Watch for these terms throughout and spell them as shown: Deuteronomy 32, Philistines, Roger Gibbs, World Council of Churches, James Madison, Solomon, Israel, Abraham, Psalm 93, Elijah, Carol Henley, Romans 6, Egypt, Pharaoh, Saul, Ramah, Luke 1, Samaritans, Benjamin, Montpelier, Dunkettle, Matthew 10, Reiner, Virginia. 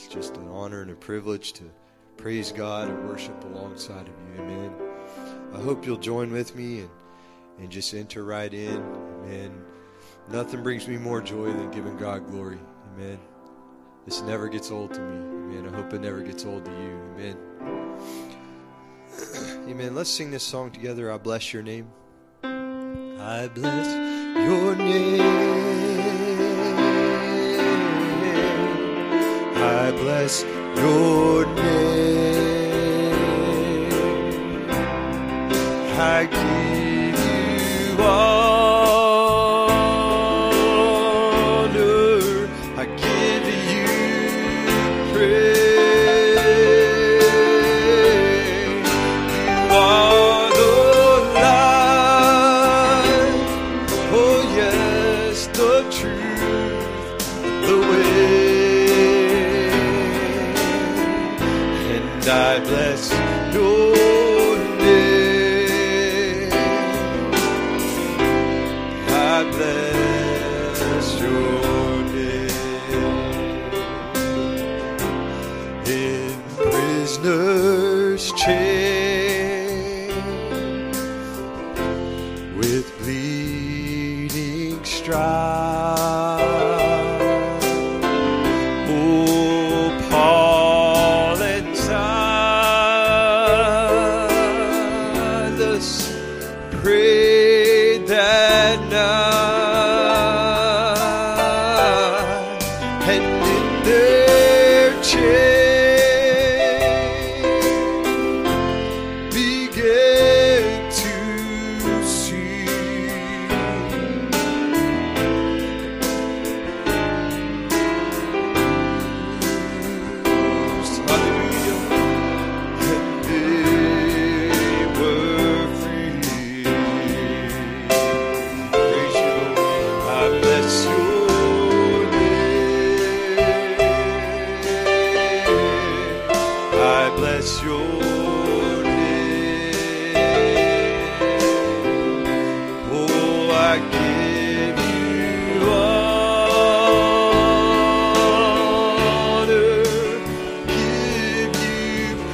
It's just an honor and a privilege to praise God and worship alongside of you. Amen. I hope you'll join with me and just enter right in. Amen. Nothing brings me more joy than giving God glory. Amen. This never gets old to me. Amen. I hope it never gets old to you. Amen. Amen. Let's sing this song together. I bless your name. I bless your name. I bless your name. I give you honor. I give you praise. You are the light. Oh yes, the truth, the way. And I bless your name. I bless your name. In prisoners' chains, with bleeding strife, oh, Paul and Silas prayed that night, and in their chains began to see. Hallelujah. And they were free. Praise you, Lord. I bless your name. I bless your name. Oh, I give you honor. Give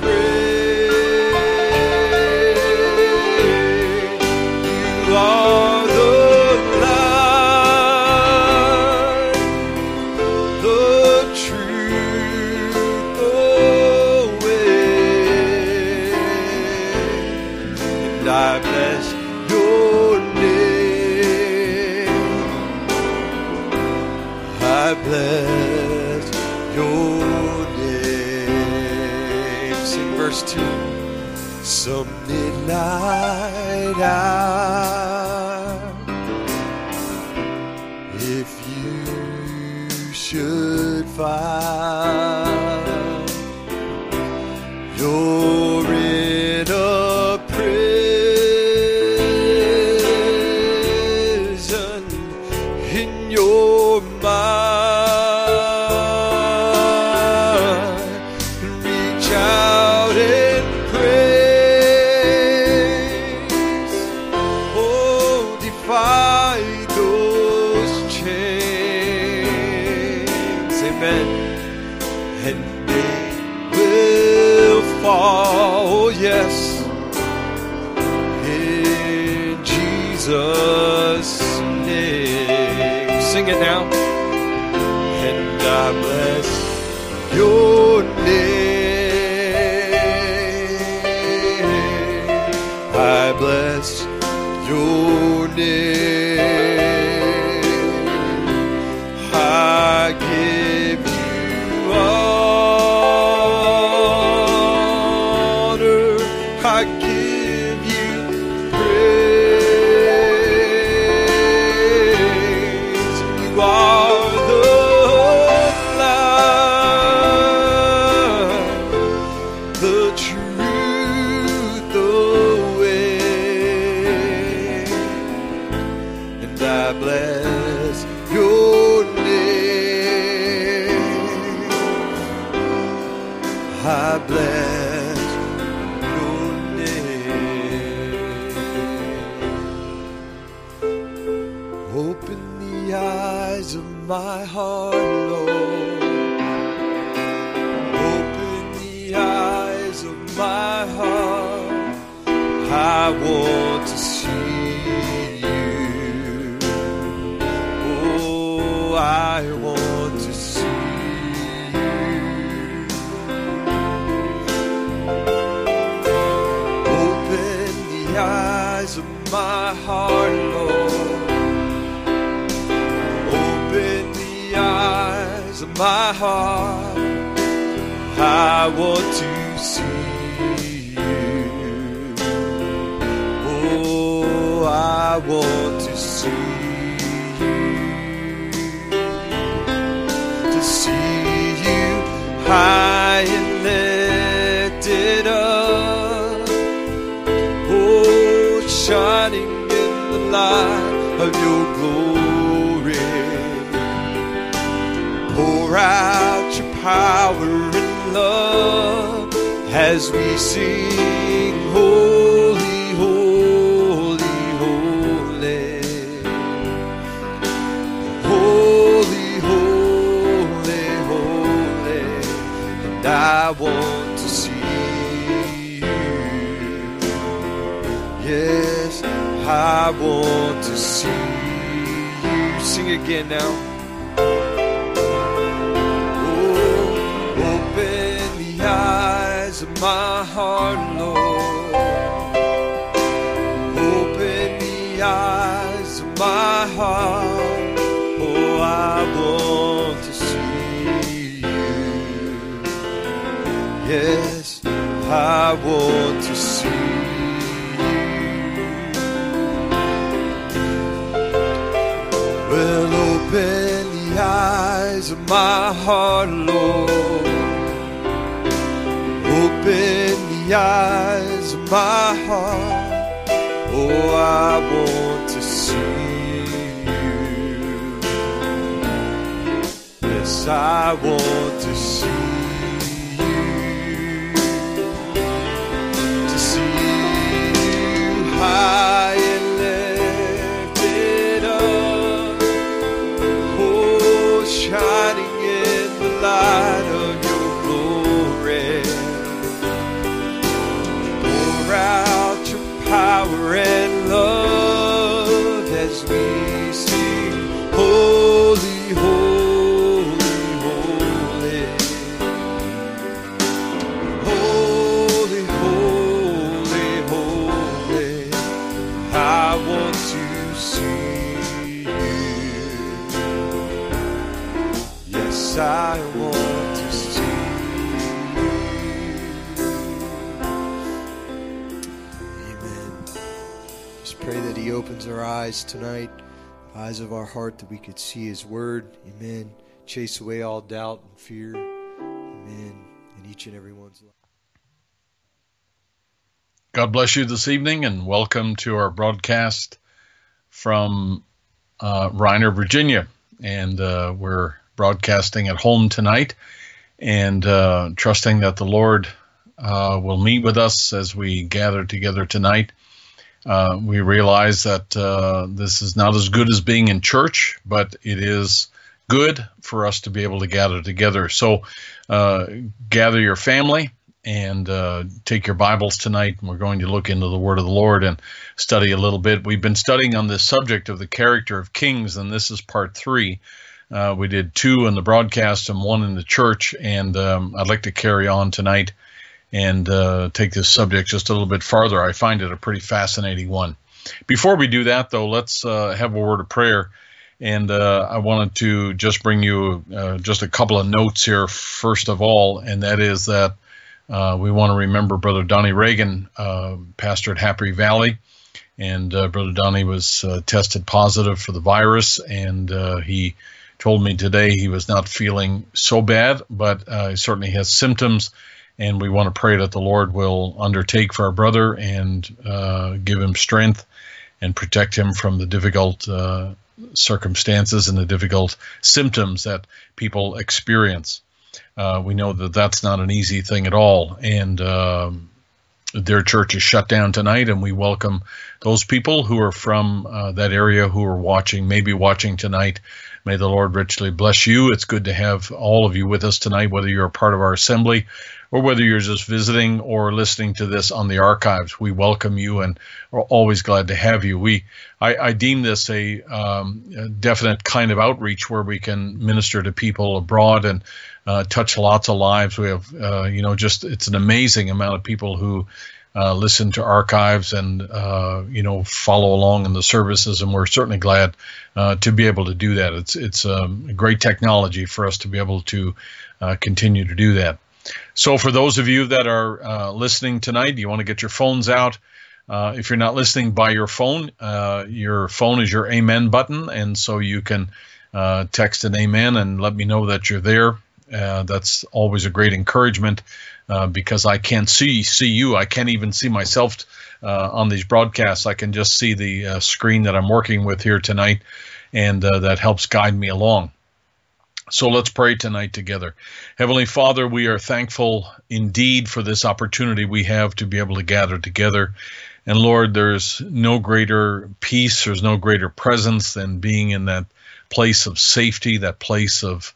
you praise. You are the light, the truth, the way. And I bless your name. I bless your name. Sing verse 2. Some midnight hour, if you should find you're in a prison in your mind, reach out and praise. Oh, defy those chains. Amen. And they will fall. Oh, yes. In Jesus' name. Sing it now. And I bless your name. I bless your name. I give you honor. I give you praise. You are the light, the truth, the way. And I bless your name. I bless your name. Open the eyes of my heart, Lord, my heart, I want to see you. Oh, I want to see you. Open the eyes of my heart, Lord. Open the eyes of my heart, I want to see you. Oh, I want to see you. To see you high and lifted up. Oh, shining in the light of your glory. Pour out your power love as we sing holy, holy, holy, holy, holy, holy, and I want to see you. Yes, I want to see you. Sing again now. Eyes of my heart, Lord. Open the eyes of my heart. Oh, I want to see you. Yes, I want to see you. Well, open the eyes of my heart, Lord. Open the eyes of my heart, oh, I want to see you. Yes, I want to see you. To see you high and lifted up, oh, shining in the light of your out your power and love as we sing holy, holy, holy, holy, holy, holy, I want to see you. Yes, I want. Pray that he opens our eyes tonight, eyes of our heart, that we could see his word. Amen. Chase away all doubt and fear. Amen. In each and every one's life. God bless you this evening, and welcome to our broadcast from Reiner, Virginia. And we're broadcasting at home tonight, and trusting that the Lord will meet with us as we gather together tonight. We realize that this is not as good as being in church, but it is good for us to be able to gather together. So gather your family and take your Bibles tonight, and we're going to look into the Word of the Lord and study a little bit. We've been studying on this subject of the character of kings, and this is part 3. We did 2 in the broadcast and 1 in the church, and I'd like to carry on tonight and take this subject just a little bit farther. I find it a pretty fascinating one. Before we do that, though, let's have a word of prayer. And I wanted to just bring you just a couple of notes here, first of all, and that is that we want to remember Brother Donnie Reagan, pastor at Happy Valley. And Brother Donnie was tested positive for the virus, and he told me today he was not feeling so bad, but he certainly has symptoms. And we want to pray that the Lord will undertake for our brother and give him strength and protect him from the difficult circumstances and the difficult symptoms that people experience. We know that that's not an easy thing at all. And their church is shut down tonight, and we welcome Those people who are from that area who are watching, maybe watching tonight, may the Lord richly bless you. It's good to have all of you with us tonight, whether you're a part of our assembly or whether you're just visiting or listening to this on the archives. We welcome you and are always glad to have you. I deem this a definite kind of outreach where we can minister to people abroad and touch lots of lives. We have, it's an amazing amount of people who listen to archives and, follow along in the services. And we're certainly glad to be able to do that. It's great technology for us to be able to continue to do that. So for those of you that are listening tonight, you want to get your phones out. If you're not listening by your phone is your amen button. And so you can text an amen and let me know that you're there. That's always a great encouragement. Because I can't see you. I can't even see myself on these broadcasts. I can just see the screen that I'm working with here tonight, and that helps guide me along. So let's pray tonight together. Heavenly Father, we are thankful indeed for this opportunity we have to be able to gather together. And Lord, there's no greater peace, there's no greater presence than being in that place of safety, that place of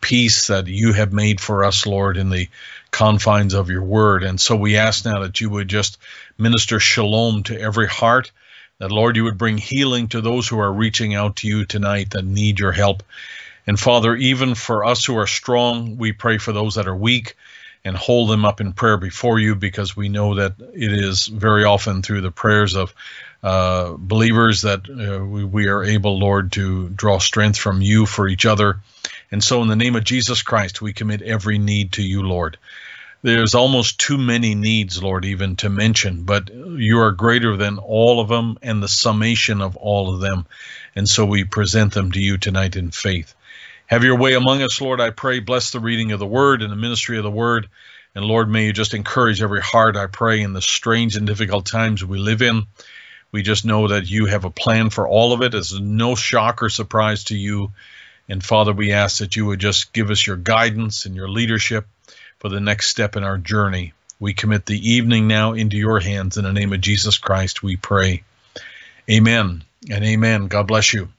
peace that you have made for us, Lord, in the confines of your word. And so we ask now that you would just minister shalom to every heart, that, Lord, you would bring healing to those who are reaching out to you tonight that need your help. And Father, even for us who are strong, we pray for those that are weak and hold them up in prayer before you, because we know that it is very often through the prayers of believers that we are able, Lord, to draw strength from you for each other. And so in the name of Jesus Christ, we commit every need to you, Lord. There's almost too many needs, Lord, even to mention, but you are greater than all of them and the summation of all of them. And so we present them to you tonight in faith. Have your way among us, Lord, I pray. Bless the reading of the word and the ministry of the word. And Lord, may you just encourage every heart, I pray, in the strange and difficult times we live in. We just know that you have a plan for all of it. It's no shock or surprise to you. And Father, we ask that you would just give us your guidance and your leadership for the next step in our journey. We commit the evening now into your hands. In the name of Jesus Christ, we pray. Amen and amen. God bless you.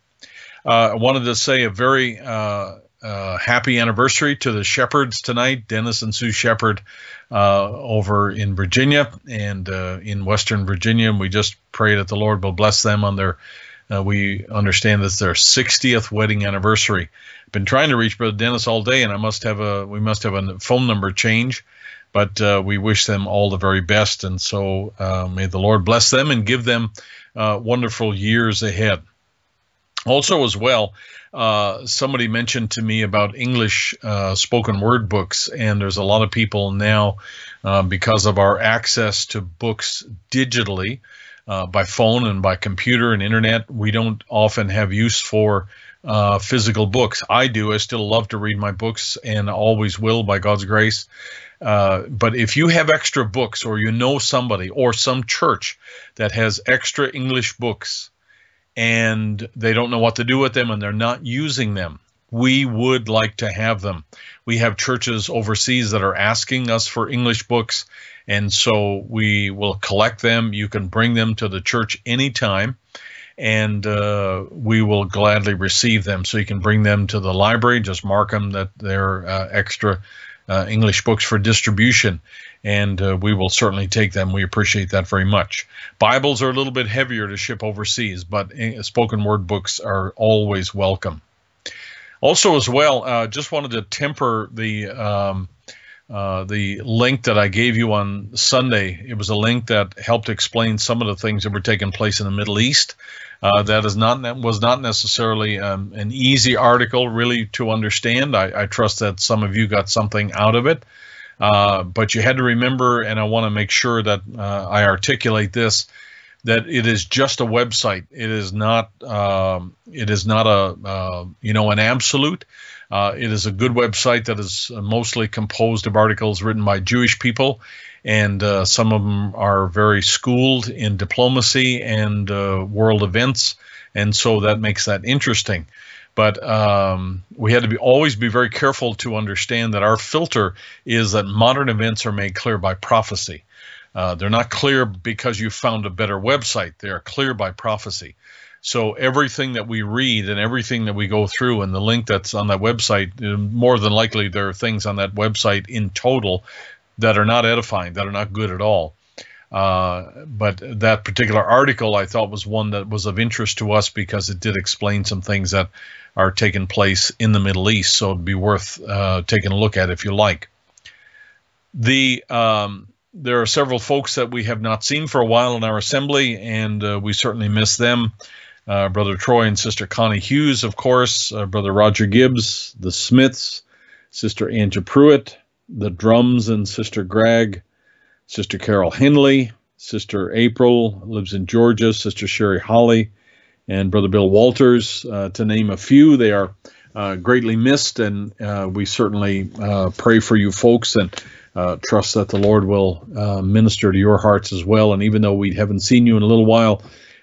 I wanted to say a very happy anniversary to the Shepherds tonight, Dennis and Sue Shepherd over in Virginia and in Western Virginia. And we just pray that the Lord will bless them on their we understand it's their 60th wedding anniversary. I've been trying to reach Brother Dennis all day, and we must have a phone number change, but we wish them all the very best. And so may the Lord bless them and give them wonderful years ahead. Also as well, somebody mentioned to me about English spoken word books, and there's a lot of people now because of our access to books digitally, by phone and by computer and internet, we don't often have use for physical books. I do. I still love to read my books and always will by God's grace. But if you have extra books, or you know somebody or some church that has extra English books and they don't know what to do with them and they're not using them, we would like to have them. We have churches overseas that are asking us for English books, and so we will collect them. You can bring them to the church anytime, and we will gladly receive them. So you can bring them to the library, just mark them that they're extra English books for distribution, and we will certainly take them. We appreciate that very much. Bibles are a little bit heavier to ship overseas, but spoken word books are always welcome. Also as well, just wanted to temper the link that I gave you on Sunday. It was a link that helped explain some of the things that were taking place in the Middle East. That was not necessarily an easy article really to understand. I trust that some of you got something out of it. But you had to remember, and I want to make sure that I articulate this, that it is just a website. It is not an absolute. It is a good website that is mostly composed of articles written by Jewish people, and some of them are very schooled in diplomacy and world events, and so that makes that interesting. But we had to always be very careful to understand that our filter is that modern events are made clear by prophecy. They're not clear because you found a better website. They are clear by prophecy. So everything that we read and everything that we go through and the link that's on that website, more than likely there are things on that website in total that are not edifying, that are not good at all. But that particular article I thought was one that was of interest to us because it did explain some things that are taking place in the Middle East. So it'd be worth taking a look at if you like. There are several folks that we have not seen for a while in our assembly, and we certainly miss them. Brother Troy and Sister Connie Hughes, of course, Brother Roger Gibbs, the Smiths, Sister Angie Pruitt, the Drums and Sister Greg, Sister Carol Henley, Sister April, lives in Georgia, Sister Sherry Holly, and Brother Bill Walters, to name a few. They are greatly missed, and we certainly pray for you folks and trust that the Lord will minister to your hearts as well. And even though we haven't seen you in a little while,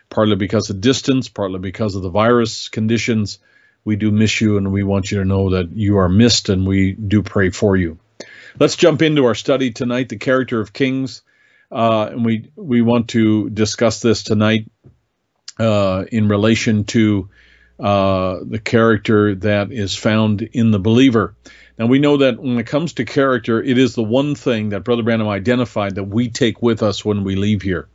partly because of distance, partly because of the virus conditions, we do miss you, and we want you to know that you are missed, and we do pray for you. Let's jump into our study tonight, the character of kings, and we want to discuss this tonight in relation to the character that is found in the believer. Now, we know that when it comes to character, it is the one thing that Brother Branham identified that we take with us when we leave here.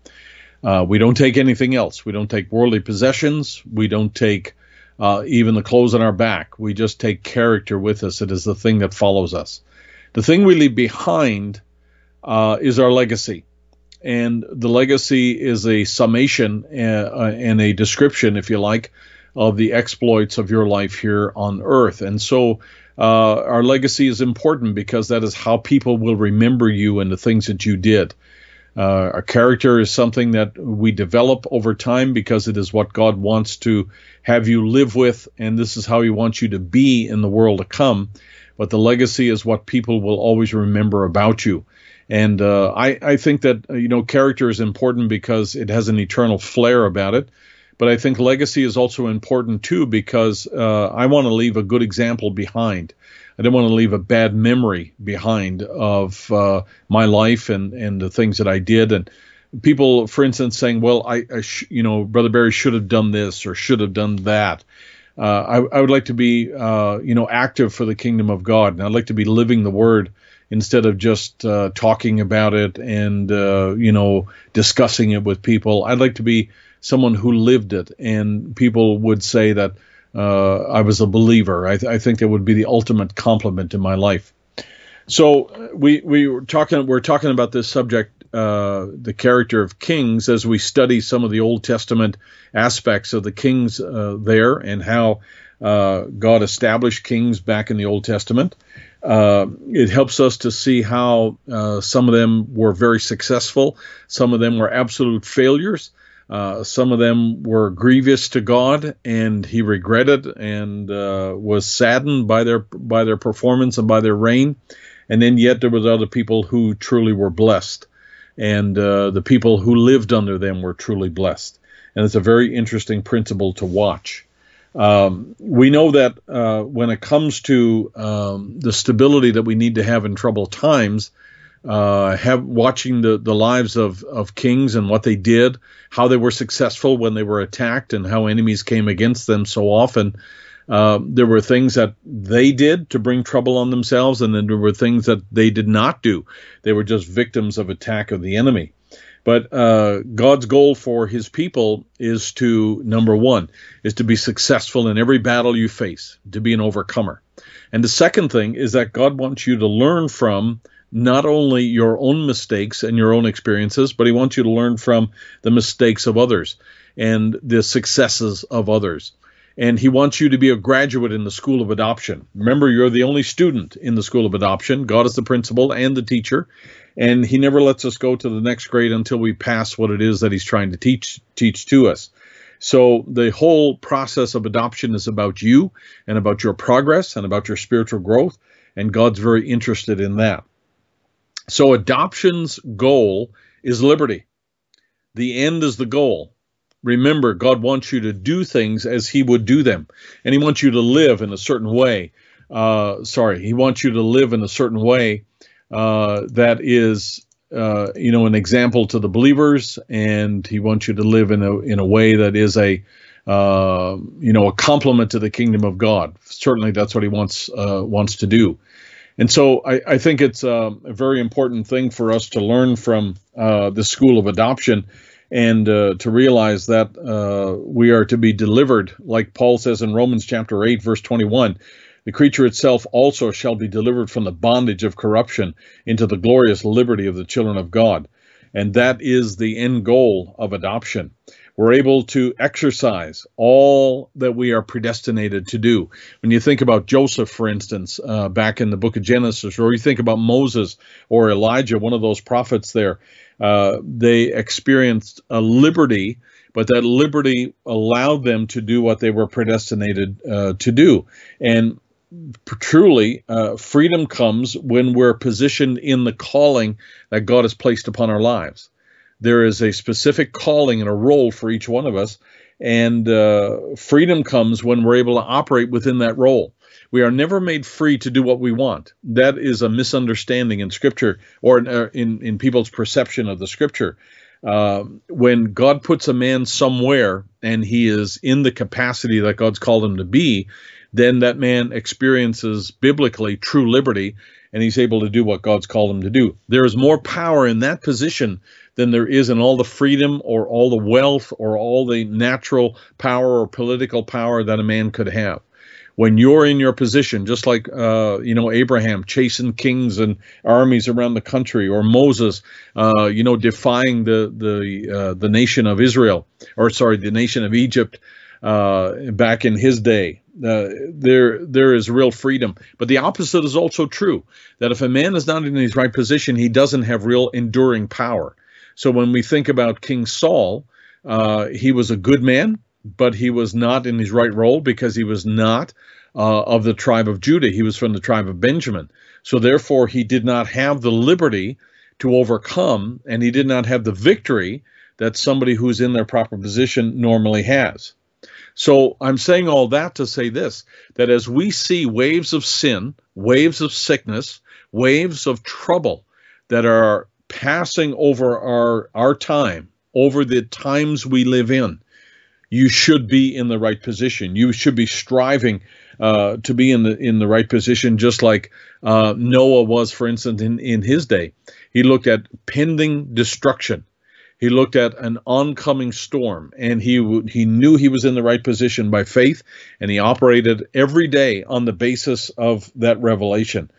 We don't take anything else. We don't take worldly possessions. We don't take even the clothes on our back. We just take character with us. It is the thing that follows us. The thing we leave behind is our legacy, and the legacy is a summation and a description, if you like, of the exploits of your life here on earth. And so our legacy is important because that is how people will remember you and the things that you did. Our character is something that we develop over time because it is what God wants to have you live with, and this is how he wants you to be in the world to come. But the legacy is what people will always remember about you. And I think that, you know, character is important because it has an eternal flair about it. But I think legacy is also important, too, because I want to leave a good example behind. I don't want to leave a bad memory behind of my life and the things that I did. And people, for instance, saying, well, I Brother Barry should have done this or should have done that. I would like to be, active for the kingdom of God, and I'd like to be living the word instead of just talking about it and, discussing it with people. I'd like to be someone who lived it, and people would say that I was a believer. I think that would be the ultimate compliment in my life. So we're talking about this subject, the character of kings, as we study some of the Old Testament aspects of the kings there and how God established kings back in the Old Testament. It helps us to see how some of them were very successful. Some of them were absolute failures. Some of them were grievous to God, and he regretted and was saddened by their performance and by their reign. And then yet there was other people who truly were blessed. And the people who lived under them were truly blessed. And it's a very interesting principle to watch. We know that when it comes to the stability that we need to have in troubled times, watching the lives of kings and what they did, how they were successful when they were attacked and how enemies came against them so often, there were things that they did to bring trouble on themselves, and then there were things that they did not do. They were just victims of attack of the enemy. But God's goal for his people is to, number one, is to be successful in every battle you face, to be an overcomer. And the second thing is that God wants you to learn from not only your own mistakes and your own experiences, but he wants you to learn from the mistakes of others and the successes of others. And he wants you to be a graduate in the school of adoption. Remember, you're the only student in the school of adoption. God is the principal and the teacher. And he never lets us go to the next grade until we pass what it is that he's trying to teach to us. So the whole process of adoption is about you and about your progress and about your spiritual growth. And God's very interested in that. So adoption's goal is liberty. The end is the goal. Remember, God wants you to do things as he would do them. And he wants you to live in a certain way. He wants you to live in a certain way that is an example to the believers, and he wants you to live in a way that is a complement to the kingdom of God. Certainly, that's what he wants to do. And so I think it's a very important thing for us to learn from the school of adoption, and to realize that we are to be delivered, like Paul says in Romans chapter 8, verse 21, "The creature itself also shall be delivered from the bondage of corruption into the glorious liberty of the children of God." And that is the end goal of adoption. We're able to exercise all that we are predestinated to do. When you think about Joseph, for instance, back in the book of Genesis, or you think about Moses or Elijah, one of those prophets there, they experienced a liberty, but that liberty allowed them to do what they were predestinated to do. And truly, freedom comes when we're positioned in the calling that God has placed upon our lives. There is a specific calling and a role for each one of us, and freedom comes when we're able to operate within that role. We are never made free to do what we want. That is a misunderstanding in Scripture, or in people's perception of the Scripture. When God puts a man somewhere and he is in the capacity that God's called him to be, then that man experiences biblically true liberty, and he's able to do what God's called him to do. There is more power in that position than there is in all the freedom or all the wealth or all the natural power or political power that a man could have. When you're in your position, just like Abraham chasing kings and armies around the country, or Moses, defying the nation of Israel, or sorry, the nation of Egypt back in his day, there is real freedom. But the opposite is also true, that if a man is not in his right position, he doesn't have real enduring power. So when we think about King Saul, he was a good man, but he was not in his right role because he was not of the tribe of Judah. He was from the tribe of Benjamin. So therefore, he did not have the liberty to overcome, and he did not have the victory that somebody who's in their proper position normally has. So I'm saying all that to say this, that as we see waves of sin, waves of sickness, waves of trouble that are passing over our time, over the times we live in, you should be in the right position. You should be striving to be in the right position, just like Noah was, for instance, in his day. He looked at pending destruction. He looked at an oncoming storm, and he knew he was in the right position by faith, and he operated every day on the basis of that revelation.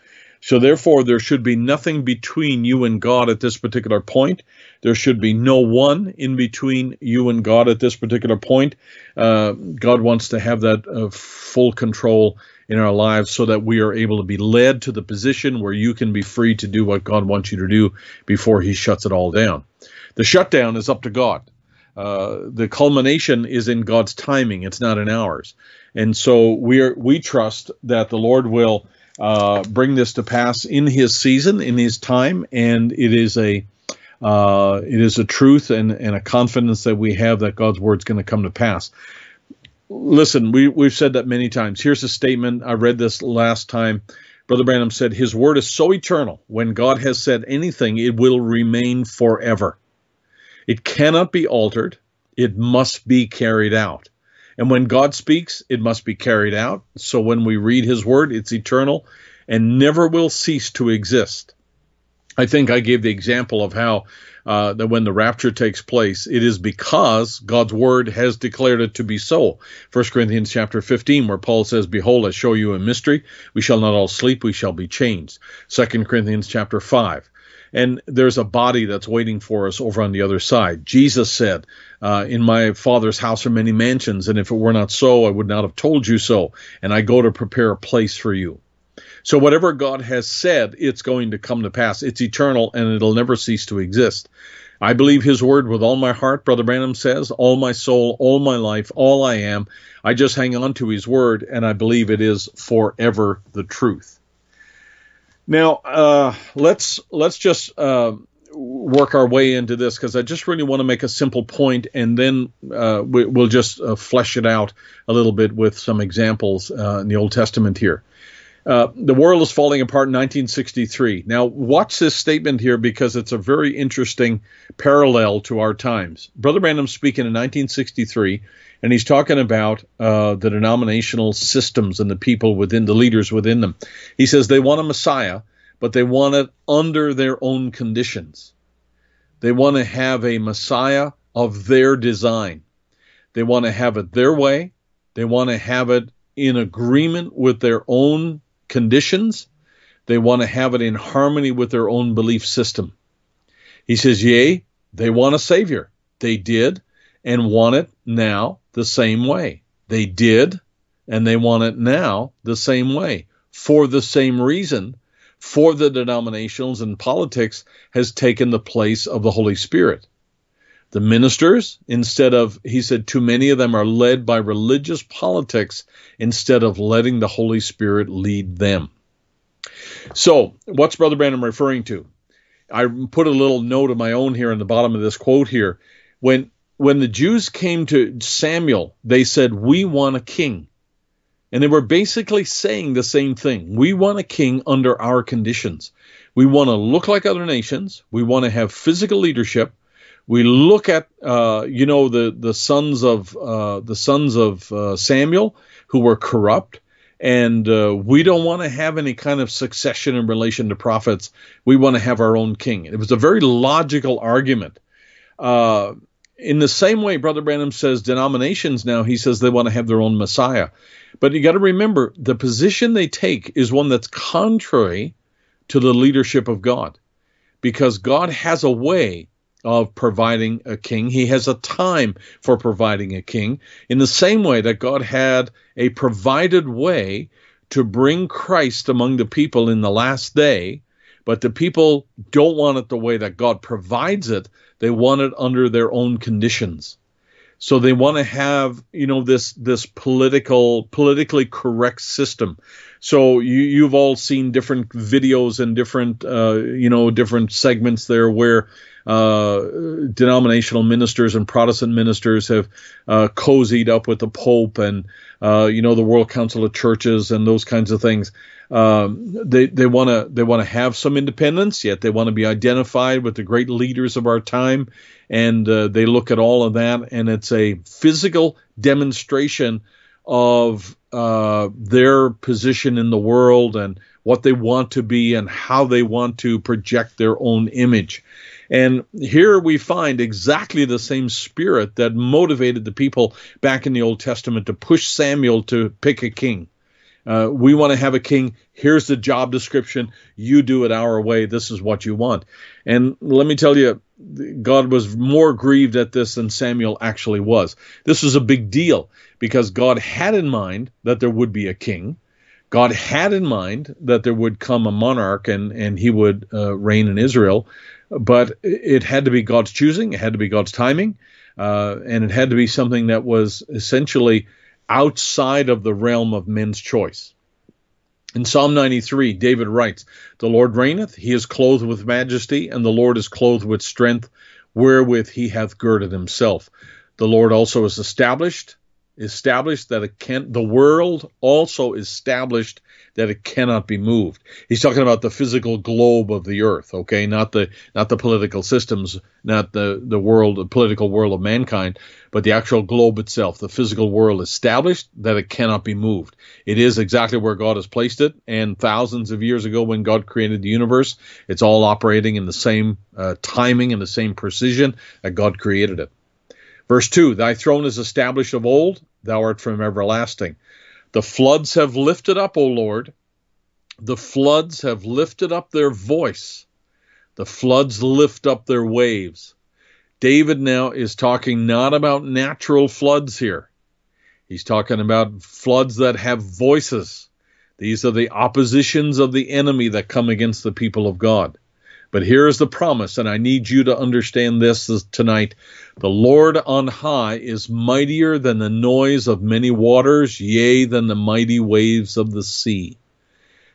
So therefore, there should be nothing between you and God at this particular point. There should be no one in between you and God at this particular point. God wants to have that full control in our lives, so that we are able to be led to the position where you can be free to do what God wants you to do before he shuts it all down. The shutdown is up to God. The culmination is in God's timing. It's not in ours. And so we trust that the Lord will bring this to pass in his season, in his time, and it is a truth and a confidence that we have that God's word's going to come to pass. Listen, we've said that many times. Here's a statement. I read this last time. Brother Branham said, "His word is so eternal. When God has said anything, it will remain forever. It cannot be altered. It must be carried out." And when God speaks, it must be carried out. So when we read his word, it's eternal and never will cease to exist. I think I gave the example of how that when the rapture takes place, it is because God's word has declared it to be so. 1 Corinthians chapter 15, where Paul says, "Behold, I show you a mystery. We shall not all sleep. We shall be changed." 2 Corinthians chapter 5. And there's a body that's waiting for us over on the other side. Jesus said, "In my Father's house are many mansions, and if it were not so, I would not have told you so. And I go to prepare a place for you." So whatever God has said, it's going to come to pass. It's eternal, and it'll never cease to exist. I believe his word with all my heart, Brother Branham says, all my soul, all my life, all I am. I just hang on to his word, and I believe it is forever the truth. Now, let's just work our way into this, because I just really want to make a simple point, and then we'll just flesh it out a little bit with some examples in the Old Testament here. The world is falling apart in 1963. Now, watch this statement here because it's a very interesting parallel to our times. Brother Branham's speaking in 1963, and he's talking about the denominational systems and the people within, the leaders within them. He says they want a Messiah, but they want it under their own conditions. They want to have a Messiah of their design. They want to have it their way. They want to have it in agreement with their own conditions. They want to have it in harmony with their own belief system. He says, yea, they want a Savior. They did and want it now the same way. They did and they want it now the same way. For the same reason, for the denominations and politics has taken the place of the Holy Spirit. The ministers, instead of, he said, too many of them are led by religious politics instead of letting the Holy Spirit lead them. So what's Brother Branham referring to? I put a little note of my own here in the bottom of this quote here. When the Jews came to Samuel, they said, we want a king. And they were basically saying the same thing. We want a king under our conditions. We want to look like other nations. We want to have physical leadership. We look at, the sons of Samuel who were corrupt, and we don't want to have any kind of succession in relation to prophets. We want to have our own king. It was a very logical argument. In the same way, Brother Branham says denominations now, he says they want to have their own Messiah. But you got to remember, the position they take is one that's contrary to the leadership of God, because God has a way of providing a king. He has a time for providing a king, in the same way that God had a provided way to bring Christ among the people in the last day, but the people don't want it the way that God provides it. They want it under their own conditions. So they want to have, this politically correct system. So you've all seen different videos and different segments there where denominational ministers and Protestant ministers have cozied up with the Pope and the World Council of Churches and those kinds of things. They want to have some independence, yet they want to be identified with the great leaders of our time, and they look at all of that, and it's a physical demonstration of their position in the world and what they want to be and how they want to project their own image. And here we find exactly the same spirit that motivated the people back in the Old Testament to push Samuel to pick a king. We want to have a king. Here's the job description. You do it our way. This is what you want. And let me tell you, God was more grieved at this than Samuel actually was. This was a big deal because God had in mind that there would be a king. God had in mind that there would come a monarch and he would reign in Israel. But it had to be God's choosing. It had to be God's timing. And it had to be something that was essentially outside of the realm of men's choice. In Psalm 93, David writes, "The Lord reigneth, he is clothed with majesty, and the Lord is clothed with strength, wherewith he hath girded himself. The Lord also is established that it can't, the world also established that it cannot be moved." He's talking about the physical globe of the earth, okay? Not the political systems, not the world, the political world of mankind, but the actual globe itself, the physical world established that it cannot be moved. It is exactly where God has placed it, and thousands of years ago when God created the universe, it's all operating in the same timing and the same precision that God created it. Verse 2, "Thy throne is established of old, thou art from everlasting. The floods have lifted up, O Lord. The floods have lifted up their voice. The floods lift up their waves." David now is talking not about natural floods here. He's talking about floods that have voices. These are the oppositions of the enemy that come against the people of God. But here is the promise, and I need you to understand this tonight. "The Lord on high is mightier than the noise of many waters, yea, than the mighty waves of the sea.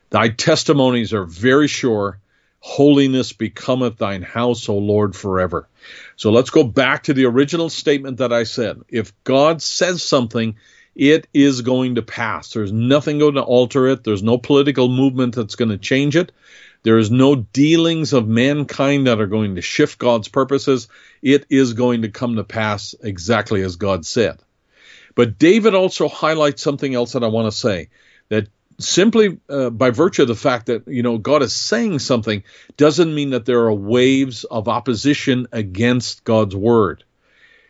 Thy testimonies are very sure. Holiness becometh thine house, O Lord, forever." So let's go back to the original statement that I said. If God says something, It is going to pass. There's nothing going to alter it. There's no political movement that's going to change it. There is no dealings of mankind that are going to shift God's purposes. It is going to come to pass exactly as God said. But David also highlights something else that I want to say, that simply by virtue of the fact that, you know, God is saying something doesn't mean that there are waves of opposition against God's word.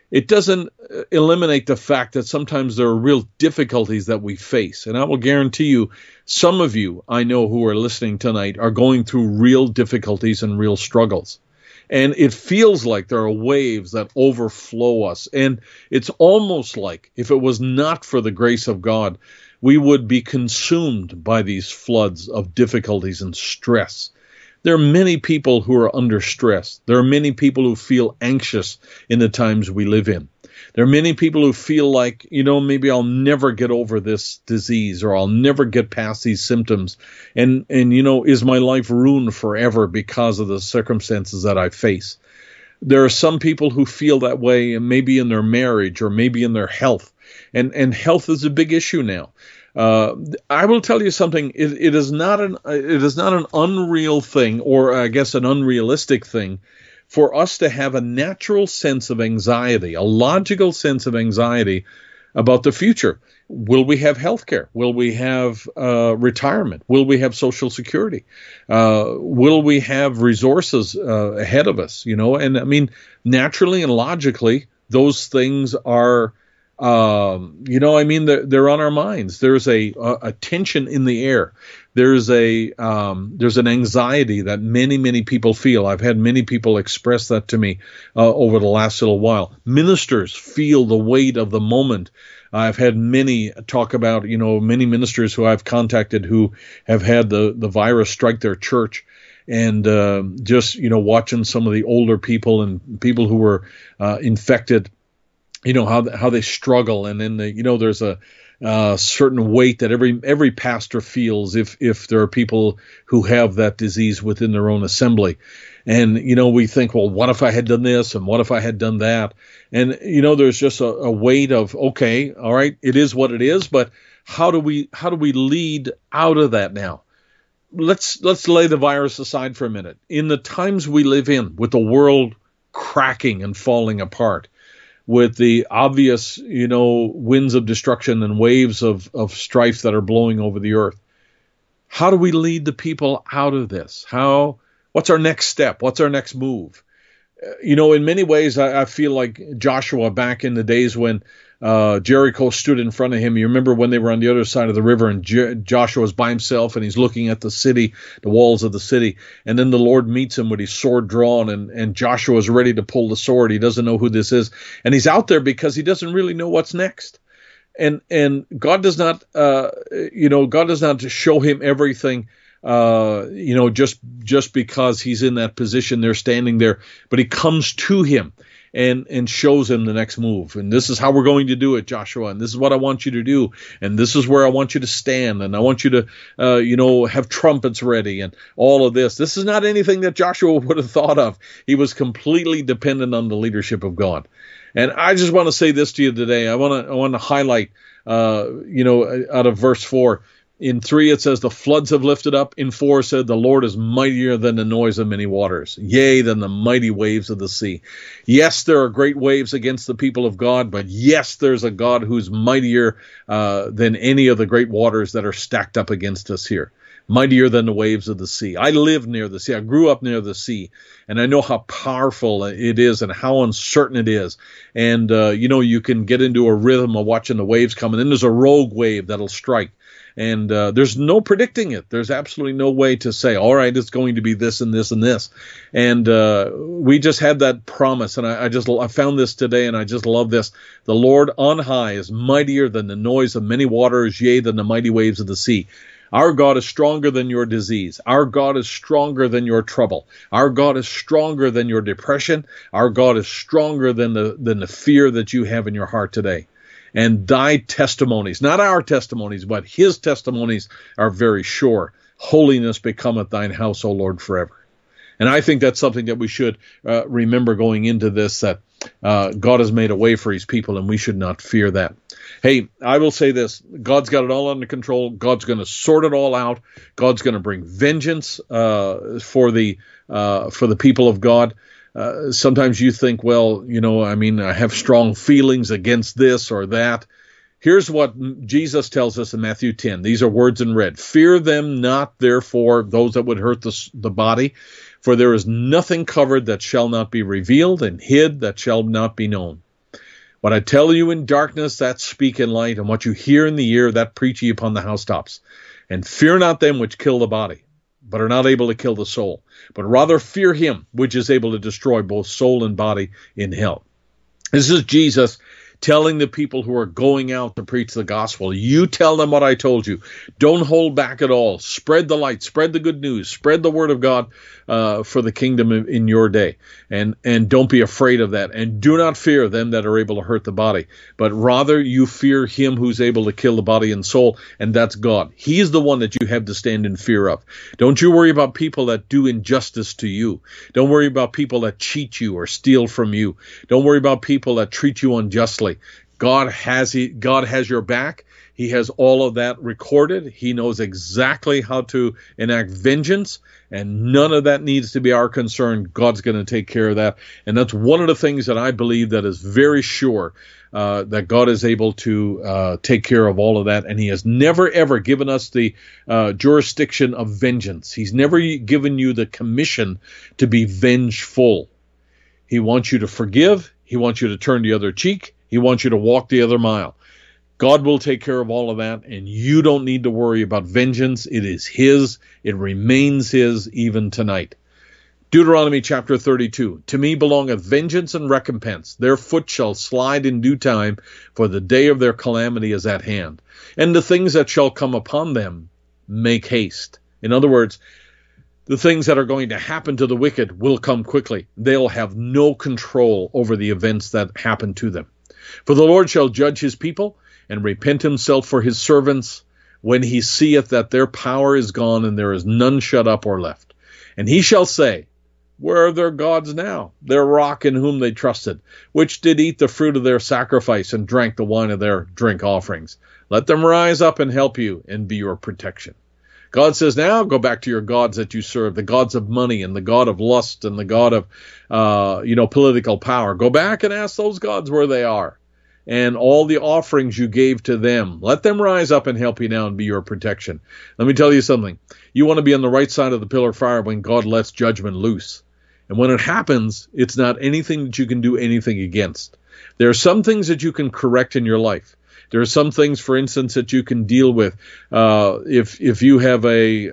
It doesn't eliminate the fact that sometimes there are real difficulties that we face. And I will guarantee you, some of you I know who are listening tonight are going through real difficulties and real struggles. And it feels like there are waves that overflow us. And it's almost like if it was not for the grace of God, we would be consumed by these floods of difficulties and stress. There are many people who are under stress. There are many people who feel anxious in the times we live in. There are many people who feel like, you know, maybe I'll never get over this disease, or I'll never get past these symptoms. And you know, is my life ruined forever because of the circumstances that I face? There are some people who feel that way, and maybe in their marriage or maybe in their health. And health is a big issue now. I will tell you something. It is not an unreal thing, or I guess an unrealistic thing, for us to have a natural sense of anxiety, a logical sense of anxiety about the future. Will we have health care? Will we have retirement? Will we have Social Security? Will we have resources ahead of us? You know, and I mean, naturally and logically, those things are, you know, I mean, they're on our minds. There's a tension in the air. There's an anxiety that many, many people feel. I've had many people express that to me over the last little while. Ministers feel the weight of the moment. I've had many talk about, you know, many ministers who I've contacted who have had the virus strike their church. And just, you know, watching some of the older people and people who were infected, you know, how they struggle. And then, you know, there's a certain weight that every pastor feels if there are people who have that disease within their own assembly. And, you know, we think, well, what if I had done this? And what if I had done that? And, you know, there's just a weight of, okay, all right, it is what it is, but how do we lead out of that now? Let's lay the virus aside for a minute. In the times we live in, with the world cracking and falling apart, with the obvious, you know, winds of destruction and waves of strife that are blowing over the earth, how do we lead the people out of this? What's our next step? What's our next move? You know, in many ways, I feel like Joshua back in the days when Jericho stood in front of him. You remember when they were on the other side of the river, and Joshua's by himself, and he's looking at the city, the walls of the city, and then the Lord meets him with his sword drawn, and Joshua's ready to pull the sword. He doesn't know who this is, and he's out there because he doesn't really know what's next. And God does not, you know, God does not show him everything. You know, just because he's in that position, they're standing there, but he comes to him and shows him the next move. And this is how we're going to do it, Joshua. And this is what I want you to do. And this is where I want you to stand. And I want you to, you know, have trumpets ready and all of this. This is not anything that Joshua would have thought of. He was completely dependent on the leadership of God. And I just want to say this to you today. I want to highlight, you know, out of verse 4. In 3, it says, the floods have lifted up. In 4, it said, the Lord is mightier than the noise of many waters, yea, than the mighty waves of the sea. Yes, there are great waves against the people of God, but yes, there's a God who's mightier than any of the great waters that are stacked up against us here, mightier than the waves of the sea. I live near the sea. I grew up near the sea, and I know how powerful it is and how uncertain it is. And, you know, you can get into a rhythm of watching the waves come, and then there's a rogue wave that'll strike. And there's no predicting it. There's absolutely no way to say, all right, it's going to be this and this and this. And we just had that promise. And I found this today, and I just love this. The Lord on high is mightier than the noise of many waters, yea, than the mighty waves of the sea. Our God is stronger than your disease. Our God is stronger than your trouble. Our God is stronger than your depression. Our God is stronger than the fear that you have in your heart today. And thy testimonies, not our testimonies, but his testimonies are very sure. Holiness becometh thine house, O Lord, forever. And I think that's something that we should remember going into this, that God has made a way for his people, and we should not fear that. Hey, I will say this. God's got it all under control. God's going to sort it all out. God's going to bring vengeance for the people of God. Sometimes you think, well, you know, I mean, I have strong feelings against this or that. Here's what Jesus tells us in Matthew 10. These are words in red. Fear them not, therefore, those that would hurt the body, for there is nothing covered that shall not be revealed, and hid that shall not be known. What I tell you in darkness, that speak in light, and what you hear in the ear, that preach ye upon the housetops. And fear not them which kill the body, but are not able to kill the soul, but rather fear him which is able to destroy both soul and body in hell. This is Jesus telling the people who are going out to preach the gospel, you tell them what I told you. Don't hold back at all. Spread the light. Spread the good news. Spread the word of God for the kingdom in your day. And don't be afraid of that. And do not fear them that are able to hurt the body, but rather you fear him who's able to kill the body and soul, and that's God. He is the one that you have to stand in fear of. Don't you worry about people that do injustice to you. Don't worry about people that cheat you or steal from you. Don't worry about people that treat you unjustly. God has your back. He has all of that recorded. He knows exactly how to enact vengeance, and none of that needs to be our concern. God's going to take care of that, and that's one of the things that I believe that is very sure, that God is able to take care of all of that, and he has never, ever given us the jurisdiction of vengeance. He's never given you the commission to be vengeful. He wants you to forgive. He wants you to turn the other cheek. He wants you to walk the other mile. God will take care of all of that, and you don't need to worry about vengeance. It is his. It remains his even tonight. Deuteronomy chapter 32. To me belongeth vengeance and recompense. Their foot shall slide in due time, for the day of their calamity is at hand. And the things that shall come upon them, make haste. In other words, the things that are going to happen to the wicked will come quickly. They'll have no control over the events that happen to them. For the Lord shall judge his people, and repent himself for his servants, when he seeth that their power is gone, and there is none shut up or left. And he shall say, where are their gods now, their rock in whom they trusted, which did eat the fruit of their sacrifice, and drank the wine of their drink offerings? Let them rise up and help you, and be your protection. God says, now go back to your gods that you serve, the gods of money and the god of lust and the god of, political power. Go back and ask those gods where they are and all the offerings you gave to them. Let them rise up and help you now and be your protection. Let me tell you something. You want to be on the right side of the pillar of fire when God lets judgment loose. And when it happens, it's not anything that you can do anything against. There are some things that you can correct in your life. There are some things, for instance, that you can deal with. If you have a,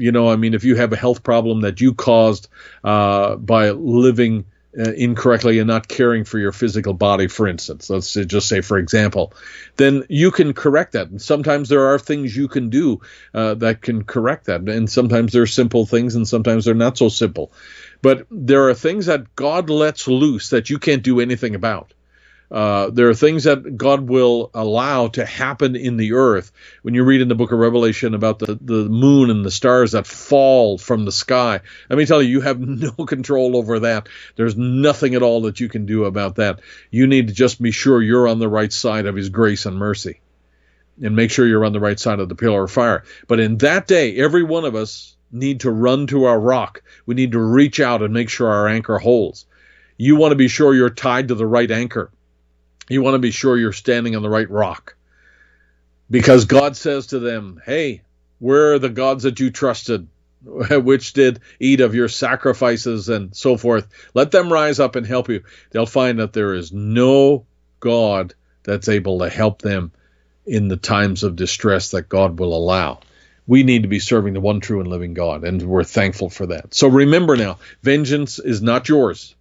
if you have a health problem that you caused by living incorrectly and not caring for your physical body, for instance, let's just say, for example, then you can correct that. And sometimes there are things you can do that can correct that. And sometimes they're simple things and sometimes they're not so simple. But there are things that God lets loose that you can't do anything about. There are things that God will allow to happen in the earth. When you read in the book of Revelation about the moon and the stars that fall from the sky, let me tell you, you have no control over that. There's nothing at all that you can do about that. You need to just be sure you're on the right side of his grace and mercy, and make sure you're on the right side of the pillar of fire. But in that day, every one of us need to run to our rock. We need to reach out and make sure our anchor holds. You want to be sure you're tied to the right anchor. You want to be sure you're standing on the right rock, because God says to them, hey, where are the gods that you trusted, which did eat of your sacrifices and so forth? Let them rise up and help you. They'll find that there is no God that's able to help them in the times of distress that God will allow. We need to be serving the one true and living God, and we're thankful for that. So remember now, vengeance is not yours.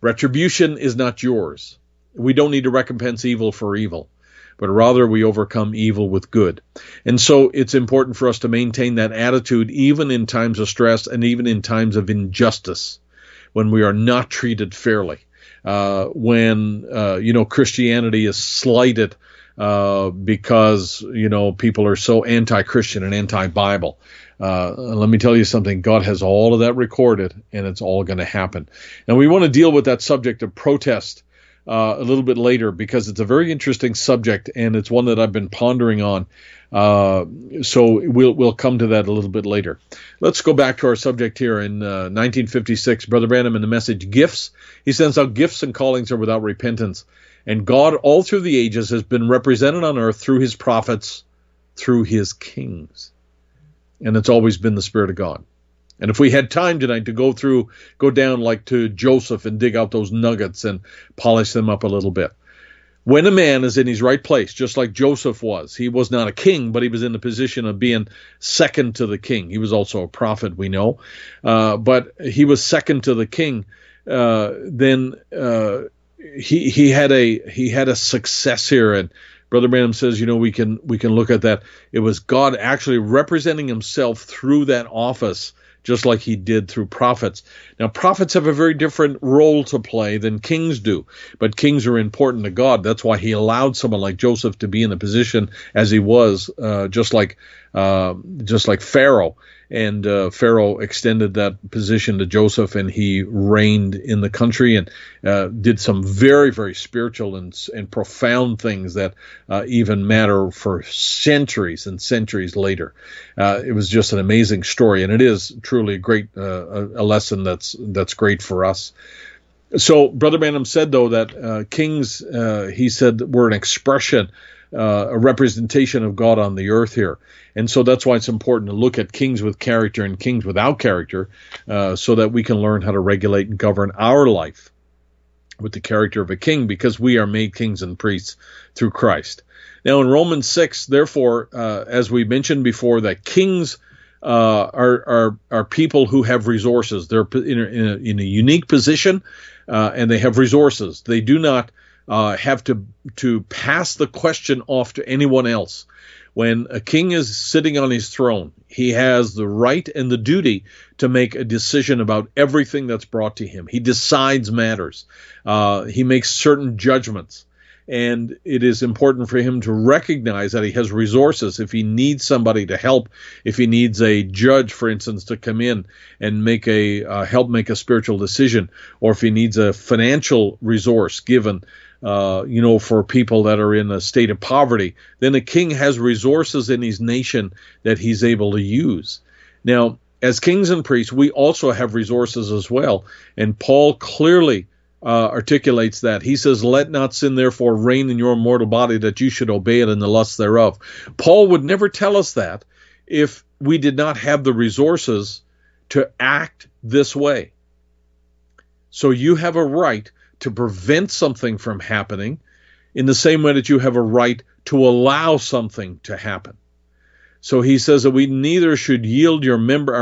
Retribution is not yours. We don't need to recompense evil for evil, but rather we overcome evil with good. And so it's important for us to maintain that attitude even in times of stress and even in times of injustice, when we are not treated fairly, when Christianity is slighted because people are so anti-Christian and anti-Bible. Let me tell you something. God has all of that recorded, and it's all going to happen. Now, we want to deal with that subject of protest a little bit later, because it's a very interesting subject, and it's one that I've been pondering on. So we'll come to that a little bit later. Let's go back to our subject here in 1956. Brother Branham in the message, Gifts. He sends out gifts and callings are without repentance. And God, all through the ages, has been represented on earth through his prophets, through his kings. And it's always been the Spirit of God. And if we had time tonight to go down like to Joseph and dig out those nuggets and polish them up a little bit. When a man is in his right place, just like Joseph was, he was not a king, but he was in the position of being second to the king. He was also a prophet, we know, but he was second to the king. Then he had a success here, and Brother Branham says, we can look at that. It was God actually representing himself through that office, just like he did through prophets. Now, prophets have a very different role to play than kings do, but kings are important to God. That's why he allowed someone like Joseph to be in the position as he was, just like Pharaoh. And Pharaoh extended that position to Joseph, and he reigned in the country and did some very, very spiritual and profound things that even matter for centuries and centuries later. It was just an amazing story, and it is truly a great a lesson that's great for us. So Brother Branham said, though, that kings, he said, were an expression, a representation of God on the earth here. And so that's why it's important to look at kings with character and kings without character, so that we can learn how to regulate and govern our life with the character of a king, because we are made kings and priests through Christ. Now in Romans 6, therefore, as we mentioned before, that kings are people who have resources. They're in a unique position, and they have resources. They do not have to pass the question off to anyone else. When a king is sitting on his throne, he has the right and the duty to make a decision about everything that's brought to him. He decides matters. He makes certain judgments. And it is important for him to recognize that he has resources. If he needs somebody to help, if he needs a judge, for instance, to come in and make help make a spiritual decision, or if he needs a financial resource given, for people that are in a state of poverty, then the king has resources in his nation that he's able to use. Now, as kings and priests, we also have resources as well. And Paul clearly articulates that. He says, "Let not sin therefore reign in your mortal body, that you should obey it in the lust thereof." Paul would never tell us that if we did not have the resources to act this way. So you have a right to prevent something from happening in the same way that you have a right to allow something to happen. So he says that we neither should yield our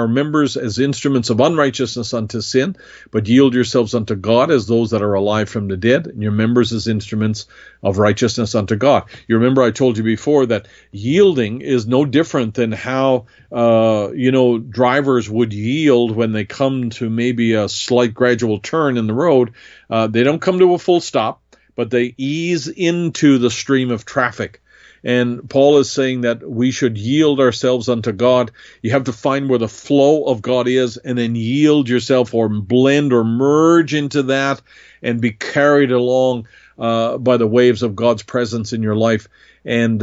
members as instruments of unrighteousness unto sin, but yield yourselves unto God as those that are alive from the dead, and your members as instruments of righteousness unto God. You remember I told you before that yielding is no different than how drivers would yield when they come to maybe a slight gradual turn in the road. They don't come to a full stop, but they ease into the stream of traffic. And Paul is saying that we should yield ourselves unto God. You have to find where the flow of God is, and then yield yourself or blend or merge into that and be carried along by the waves of God's presence in your life, and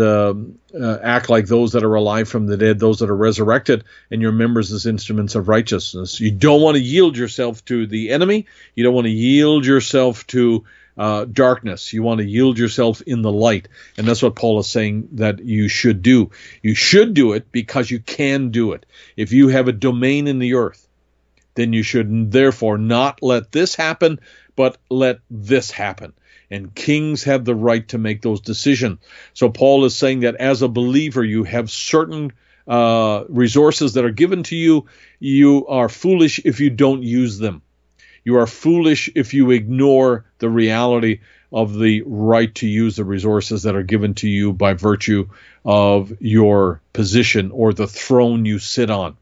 act like those that are alive from the dead, those that are resurrected, and your members as instruments of righteousness. You don't want to yield yourself to the enemy. You don't want to yield yourself to darkness. You want to yield yourself in the light. And that's what Paul is saying that you should do. You should do it because you can do it. If you have a domain in the earth, then you should therefore not let this happen, but let this happen. And kings have the right to make those decisions. So Paul is saying that as a believer, you have certain resources that are given to you. You are foolish if you don't use them. You are foolish if you ignore the reality of the right to use the resources that are given to you by virtue of your position or the throne you sit on.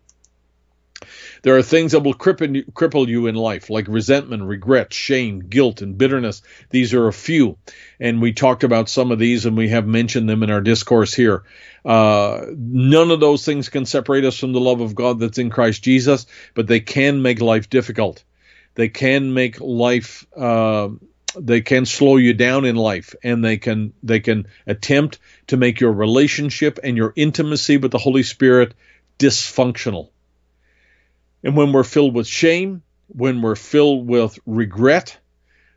There are things that will cripple you in life, like resentment, regret, shame, guilt, and bitterness. These are a few, and we talked about some of these, and we have mentioned them in our discourse here. None of those things can separate us from the love of God that's in Christ Jesus, but they can make life difficult. They can make life they can slow you down in life, and they can attempt to make your relationship and your intimacy with the Holy Spirit dysfunctional. And when we're filled with shame, when we're filled with regret,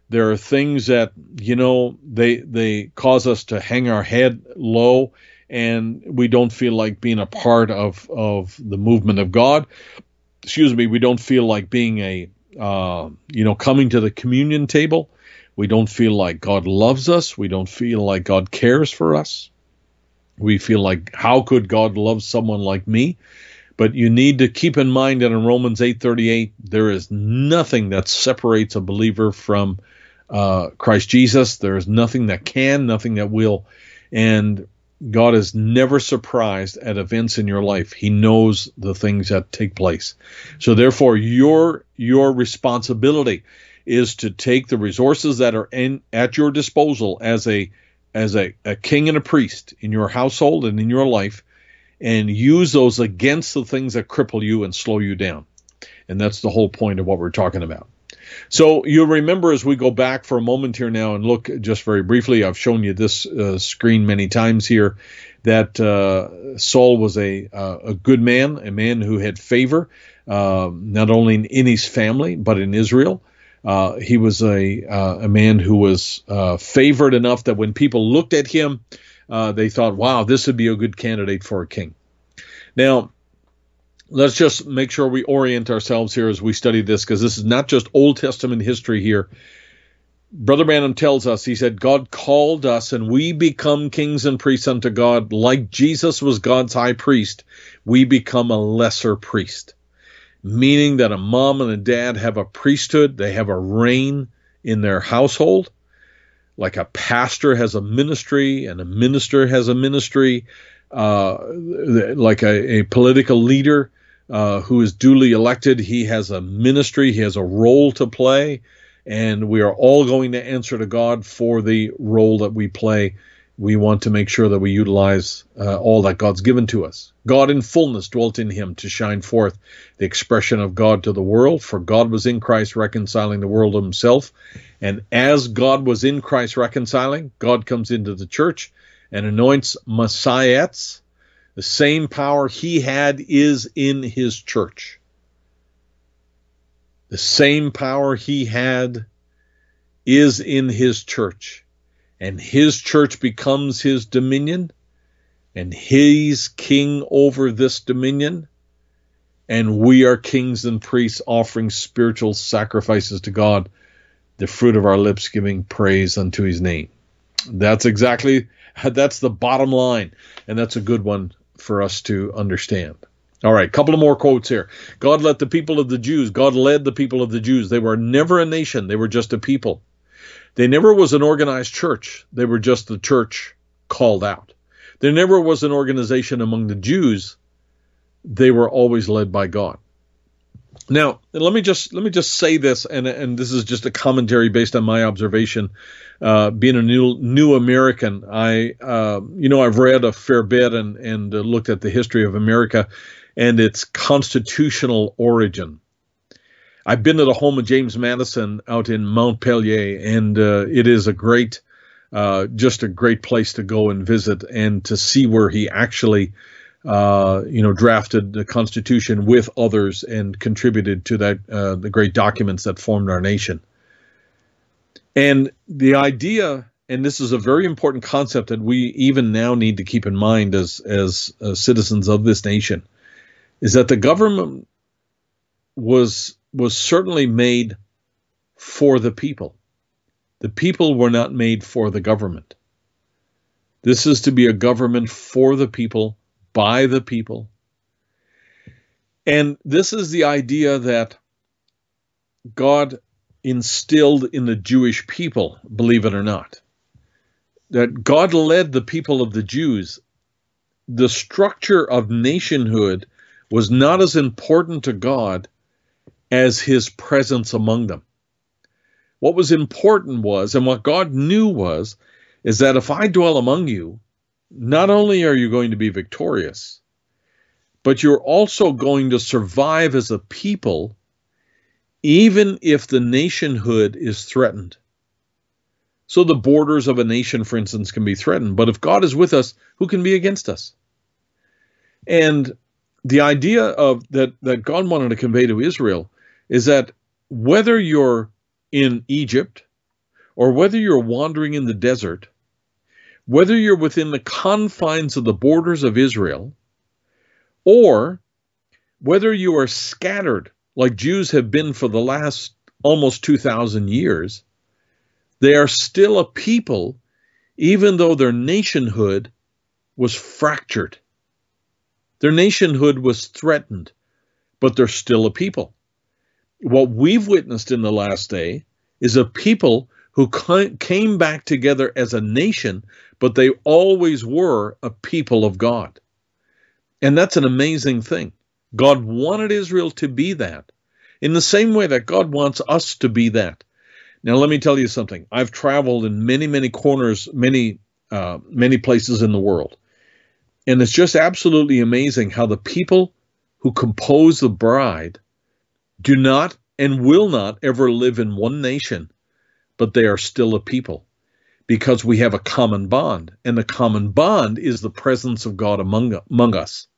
there are things that, you know, they cause us to hang our head low, and we don't feel like being a part of the movement of God. Excuse me, we don't feel like being coming to the communion table. We don't feel like God loves us. We don't feel like God cares for us. We feel like, how could God love someone like me? But you need to keep in mind that in Romans 8:38, there is nothing that separates a believer from Christ Jesus. There is nothing that can, nothing that will. And God is never surprised at events in your life. He knows the things that take place. So therefore, your responsibility is to take the resources that are at your disposal as a king and a priest in your household and in your life, and use those against the things that cripple you and slow you down. And that's the whole point of what we're talking about. So you'll remember, as we go back for a moment here now and look just very briefly, I've shown you this screen many times here, that Saul was a good man, a man who had favor, not only in his family, but in Israel. He was a man who was favored enough that when people looked at him, they thought, wow, this would be a good candidate for a king. Now, let's just make sure we orient ourselves here as we study this, because this is not just Old Testament history here. Brother Branham tells us, he said, God called us and we become kings and priests unto God. Like Jesus was God's high priest, we become a lesser priest, meaning that a mom and a dad have a priesthood. They have a reign in their household. Like a pastor has a ministry and a minister has a ministry, like a political leader who is duly elected, he has a ministry, he has a role to play, and we are all going to answer to God for the role that we play. We want to make sure that we utilize all that God's given to us. God in fullness dwelt in him to shine forth the expression of God to the world, for God was in Christ reconciling the world to himself. And as God was in Christ reconciling, God comes into the church and anoints messiahs. The same power he had is in his church. The same power he had is in his church. And his church becomes his dominion, and he's king over this dominion, and we are kings and priests offering spiritual sacrifices to God, the fruit of our lips giving praise unto his name. That's the bottom line, and that's a good one for us to understand. All right, a couple of more quotes here. God led the people of the Jews. They were never a nation. They were just a people. They never was an organized church. They were just the church called out. There never was an organization among the Jews. They were always led by God. Now, let me just say this, and this is just a commentary based on my observation. Being a new American, I've read a fair bit and looked at the history of America and its constitutional origin. I've been to the home of James Madison out in Montpelier, and it is a great place to go and visit and to see where he actually, drafted the Constitution with others and contributed to that the great documents that formed our nation. And the idea, and this is a very important concept that we even now need to keep in mind as citizens of this nation, is that the government was certainly made for the people. The people were not made for the government. This is to be a government for the people, by the people. And this is the idea that God instilled in the Jewish people, believe it or not, that God led the people of the Jews. The structure of nationhood was not as important to God as his presence among them. What was important was, and what God knew was, is that if I dwell among you, not only are you going to be victorious, but you're also going to survive as a people, even if the nationhood is threatened. So the borders of a nation, for instance, can be threatened. But if God is with us, who can be against us? And the idea of that God wanted to convey to Israel is that whether you're in Egypt or whether you're wandering in the desert, whether you're within the confines of the borders of Israel, or whether you are scattered like Jews have been for the last almost 2,000 years, they are still a people, even though their nationhood was fractured. Their nationhood was threatened, but they're still a people. What we've witnessed in the last day is a people who came back together as a nation, but they always were a people of God. And that's an amazing thing. God wanted Israel to be that, in the same way that God wants us to be that. Now, let me tell you something. I've traveled in many, many corners, many places in the world. And it's just absolutely amazing how the people who compose the bride do not and will not ever live in one nation, but they are still a people because we have a common bond. And the common bond is the presence of God among us.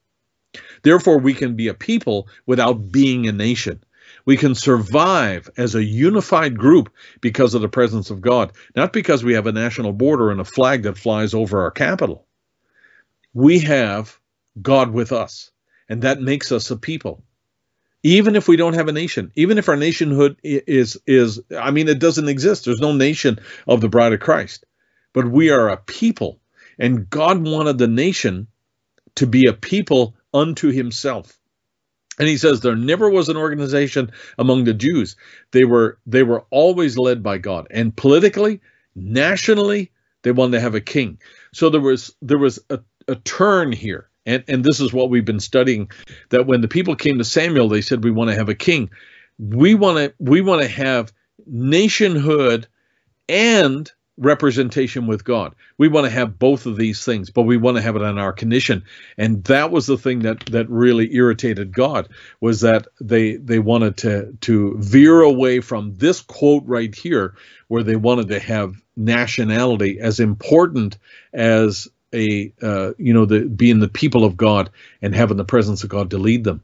Therefore, we can be a people without being a nation. We can survive as a unified group because of the presence of God, not because we have a national border and a flag that flies over our capital. We have God with us, and that makes us a people. Even if we don't have a nation, even if our nationhood is it doesn't exist. There's no nation of the Bride of Christ, but we are a people, and God wanted the nation to be a people unto himself. And he says there never was an organization among the Jews. They were always led by God. And politically, nationally, they wanted to have a king. So there was a turn here. And this is what we've been studying, that when the people came to Samuel, they said, we want to have a king. We want to have nationhood and representation with God. We want to have both of these things, but we want to have it on our condition. And that was the thing that really irritated God, was that they wanted to veer away from this quote right here, where they wanted to have nationality as important as being the people of God and having the presence of God to lead them.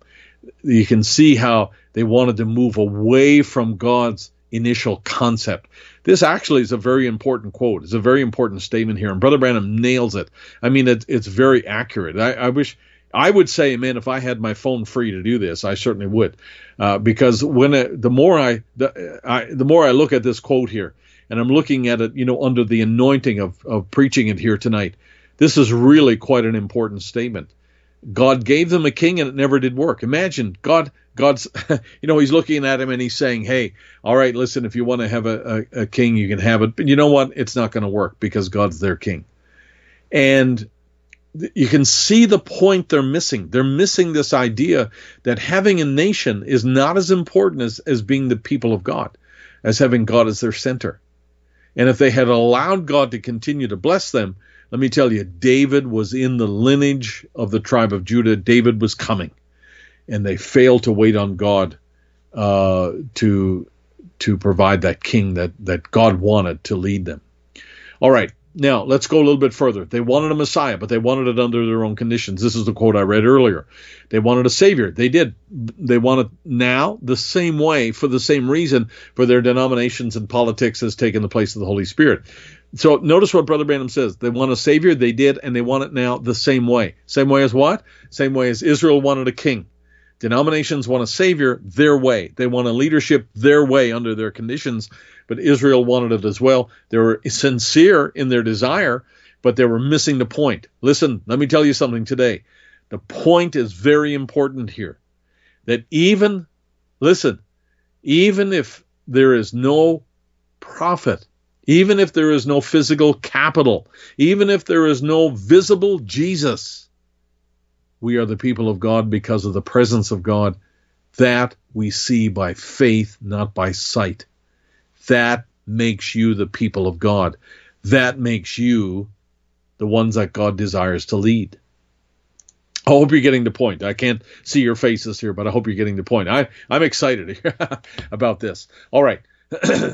You can see how they wanted to move away from God's initial concept. This actually is a very important quote. It's a very important statement here, and Brother Branham nails it. I mean, it's very accurate. I would say, man, if I had my phone free to do this, I certainly would, because the more I look at this quote here, and I'm looking at it, under the anointing of preaching it here tonight, this is really quite an important statement. God gave them a king, and it never did work. Imagine God's, he's looking at him and he's saying, hey, all right, listen, if you want to have a king, you can have it. But you know what? It's not going to work because God's their king. And you can see the point they're missing. They're missing this idea that having a nation is not as important as being the people of God, as having God as their center. And if they had allowed God to continue to bless them, let me tell you, David was in the lineage of the tribe of Judah. David was coming, and they failed to wait on God to provide that king that God wanted to lead them. All right, now let's go a little bit further. They wanted a Messiah, but they wanted it under their own conditions. This is the quote I read earlier. They wanted a Savior. They did. They want it now the same way, for the same reason, for their denominations and politics has taken the place of the Holy Spirit. So notice what Brother Branham says. They want a Savior, they did, and they want it now the same way. Same way as what? Same way as Israel wanted a king. Denominations want a Savior their way. They want a leadership their way under their conditions, but Israel wanted it as well. They were sincere in their desire, but they were missing the point. Listen, let me tell you something today. The point is very important here. That even if there is no prophet, even if there is no physical capital, even if there is no visible Jesus, we are the people of God because of the presence of God that we see by faith, not by sight. That makes you the people of God. That makes you the ones that God desires to lead. I hope you're getting the point. I can't see your faces here, but I hope you're getting the point. I'm excited about this. All right.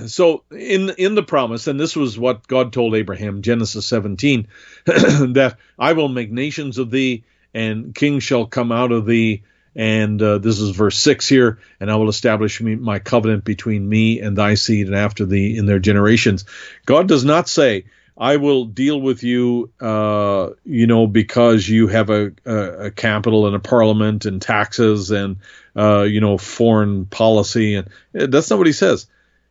So in the promise, and this was what God told Abraham, Genesis 17, that I will make nations of thee, and kings shall come out of thee. And this is verse 6 here. And I will establish my covenant between me and thy seed and after thee in their generations. God does not say, I will deal with you, because you have a capital and a parliament and taxes and, foreign policy. And that's not what he says.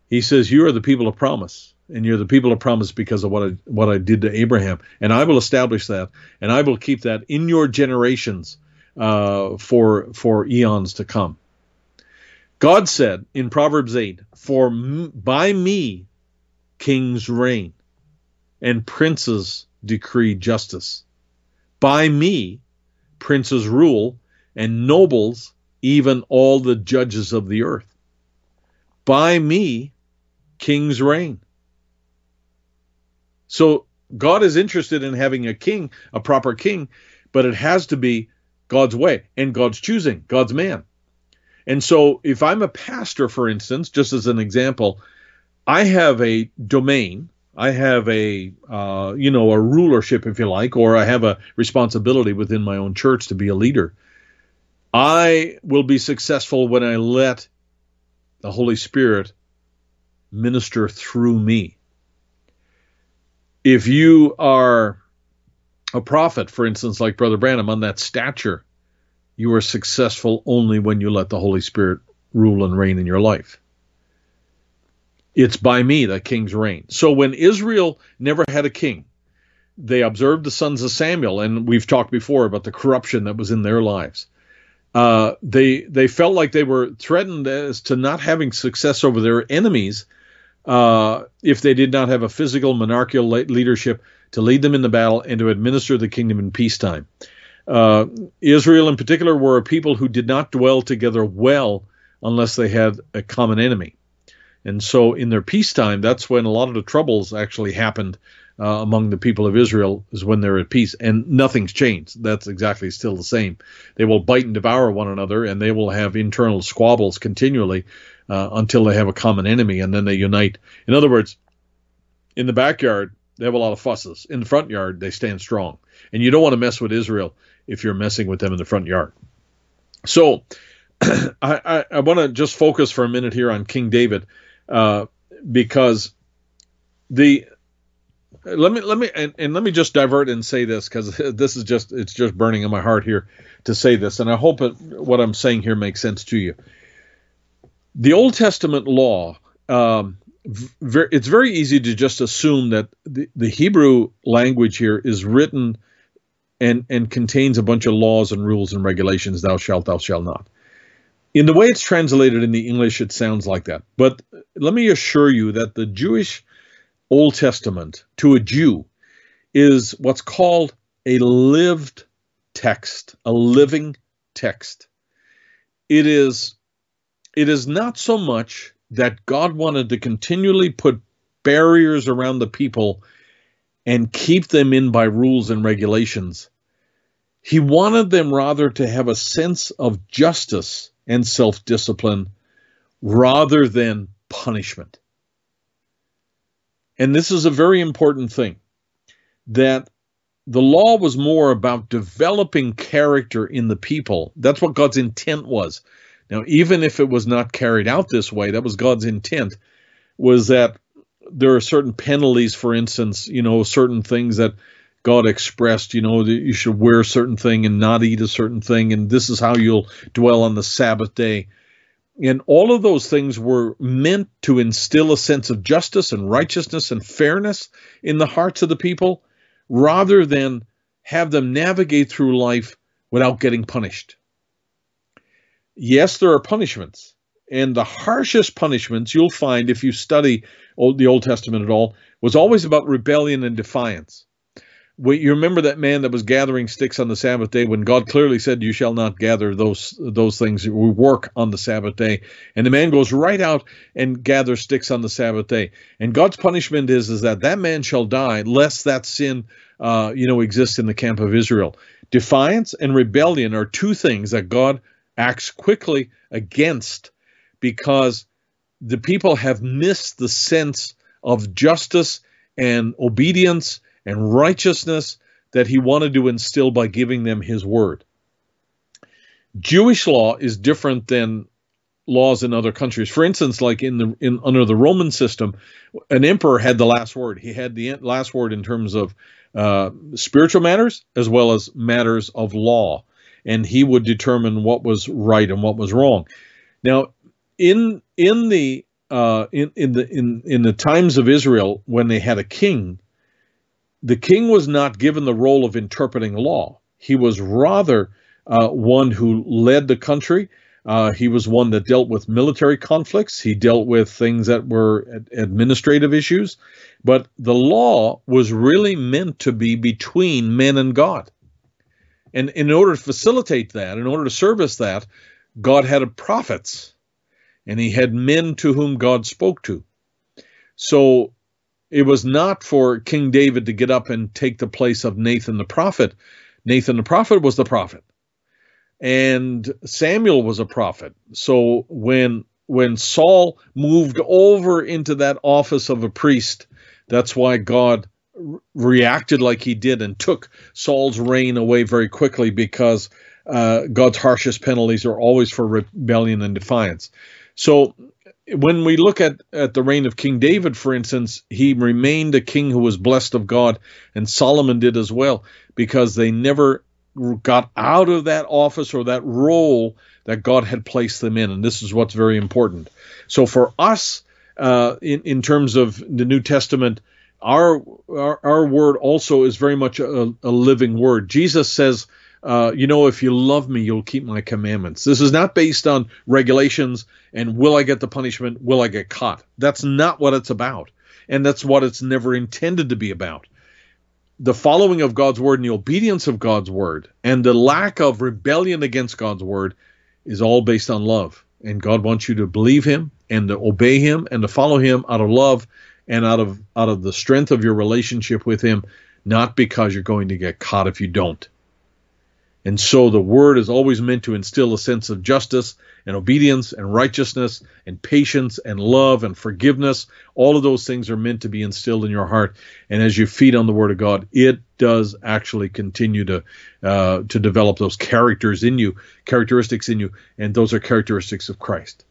He says, you are the people of promise, and you're the people of promise because of what I did to Abraham. And I will establish that, and I will keep that in your generations for eons to come. God said in Proverbs 8, for by me kings reign, and princes decree justice. By me, princes rule, and nobles, even all the judges of the earth. By me, kings reign. So God is interested in having a king, a proper king, but it has to be God's way and God's choosing, God's man. And so if I'm a pastor, for instance, just as an example, I have a domain, I have a rulership, if you like, or I have a responsibility within my own church to be a leader. I will be successful when I let the Holy Spirit minister through me. If you are a prophet, for instance, like Brother Branham, on that stature, you are successful only when you let the Holy Spirit rule and reign in your life. It's by me that kings reign. So when Israel never had a king, they observed the sons of Samuel, and we've talked before about the corruption that was in their lives. They felt like they were threatened as to not having success over their enemies if they did not have a physical monarchical leadership to lead them in the battle and to administer the kingdom in peacetime. Israel in particular were a people who did not dwell together well unless they had a common enemy. And so in their peacetime, that's when a lot of the troubles actually happened among the people of Israel, is when they're at peace. And nothing's changed. That's exactly still the same. They will bite and devour one another, and they will have internal squabbles continually until they have a common enemy, and then they unite. In other words, in the backyard, they have a lot of fusses. In the front yard, they stand strong. And you don't want to mess with Israel if you're messing with them in the front yard. So I want to just focus for a minute here on King David. Because let me just divert and say this, because this is it's just burning in my heart here to say this, and I hope what I'm saying here makes sense to you. The Old Testament law, it's very easy to just assume that the Hebrew language here is written and contains a bunch of laws and rules and regulations, thou shalt not. In the way it's translated in the English, it sounds like that. But let me assure you that the Jewish Old Testament, to a Jew, is what's called a lived text, a living text. It is not so much that God wanted to continually put barriers around the people and keep them in by rules and regulations. He wanted them rather to have a sense of justice and self-discipline rather than punishment. And this is a very important thing, that the law was more about developing character in the people. That's what God's intent was. Now, even if it was not carried out this way, that was God's intent, was that there are certain penalties, for instance, certain things that God expressed, that you should wear a certain thing and not eat a certain thing, and this is how you'll dwell on the Sabbath day. And all of those things were meant to instill a sense of justice and righteousness and fairness in the hearts of the people, rather than have them navigate through life without getting punished. Yes, there are punishments, and the harshest punishments you'll find if you study the Old Testament at all was always about rebellion and defiance. You remember that man that was gathering sticks on the Sabbath day when God clearly said, you shall not gather those things. We work on the Sabbath day. And the man goes right out and gathers sticks on the Sabbath day. And God's punishment is that man shall die, lest that sin exists in the camp of Israel. Defiance and rebellion are two things that God acts quickly against, because the people have missed the sense of justice and obedience and righteousness that he wanted to instill by giving them his word. Jewish law is different than laws in other countries. For instance, like under the Roman system, an emperor had the last word. He had the last word in terms of spiritual matters as well as matters of law, and he would determine what was right and what was wrong. Now, in the times of Israel, when they had a king, the king was not given the role of interpreting law. He was rather one who led the country. He was one that dealt with military conflicts. He dealt with things that were administrative issues. But the law was really meant to be between men and God. And in order to facilitate that, in order to service that, God had prophets. And he had men to whom God spoke to. So it was not for King David to get up and take the place of Nathan the prophet. Nathan the prophet was the prophet. And Samuel was a prophet. So when Saul moved over into that office of a priest, that's why God reacted like he did and took Saul's reign away very quickly, because God's harshest penalties are always for rebellion and defiance. So when we look at the reign of King David, for instance, he remained a king who was blessed of God, and Solomon did as well, because they never got out of that office or that role that God had placed them in. And this is what's very important. So for us, in terms of the New Testament, our word also is very much a living word. Jesus says, if you love me, you'll keep my commandments. This is not based on regulations and will I get the punishment? Will I get caught? That's not what it's about. And that's what it's never intended to be about. The following of God's word and the obedience of God's word and the lack of rebellion against God's word is all based on love. And God wants you to believe him and to obey him and to follow him out of love and out of the strength of your relationship with him, not because you're going to get caught if you don't. And so the word is always meant to instill a sense of justice and obedience and righteousness and patience and love and forgiveness. All of those things are meant to be instilled in your heart. And as you feed on the word of God, it does actually continue to develop those characteristics in you. And those are characteristics of Christ.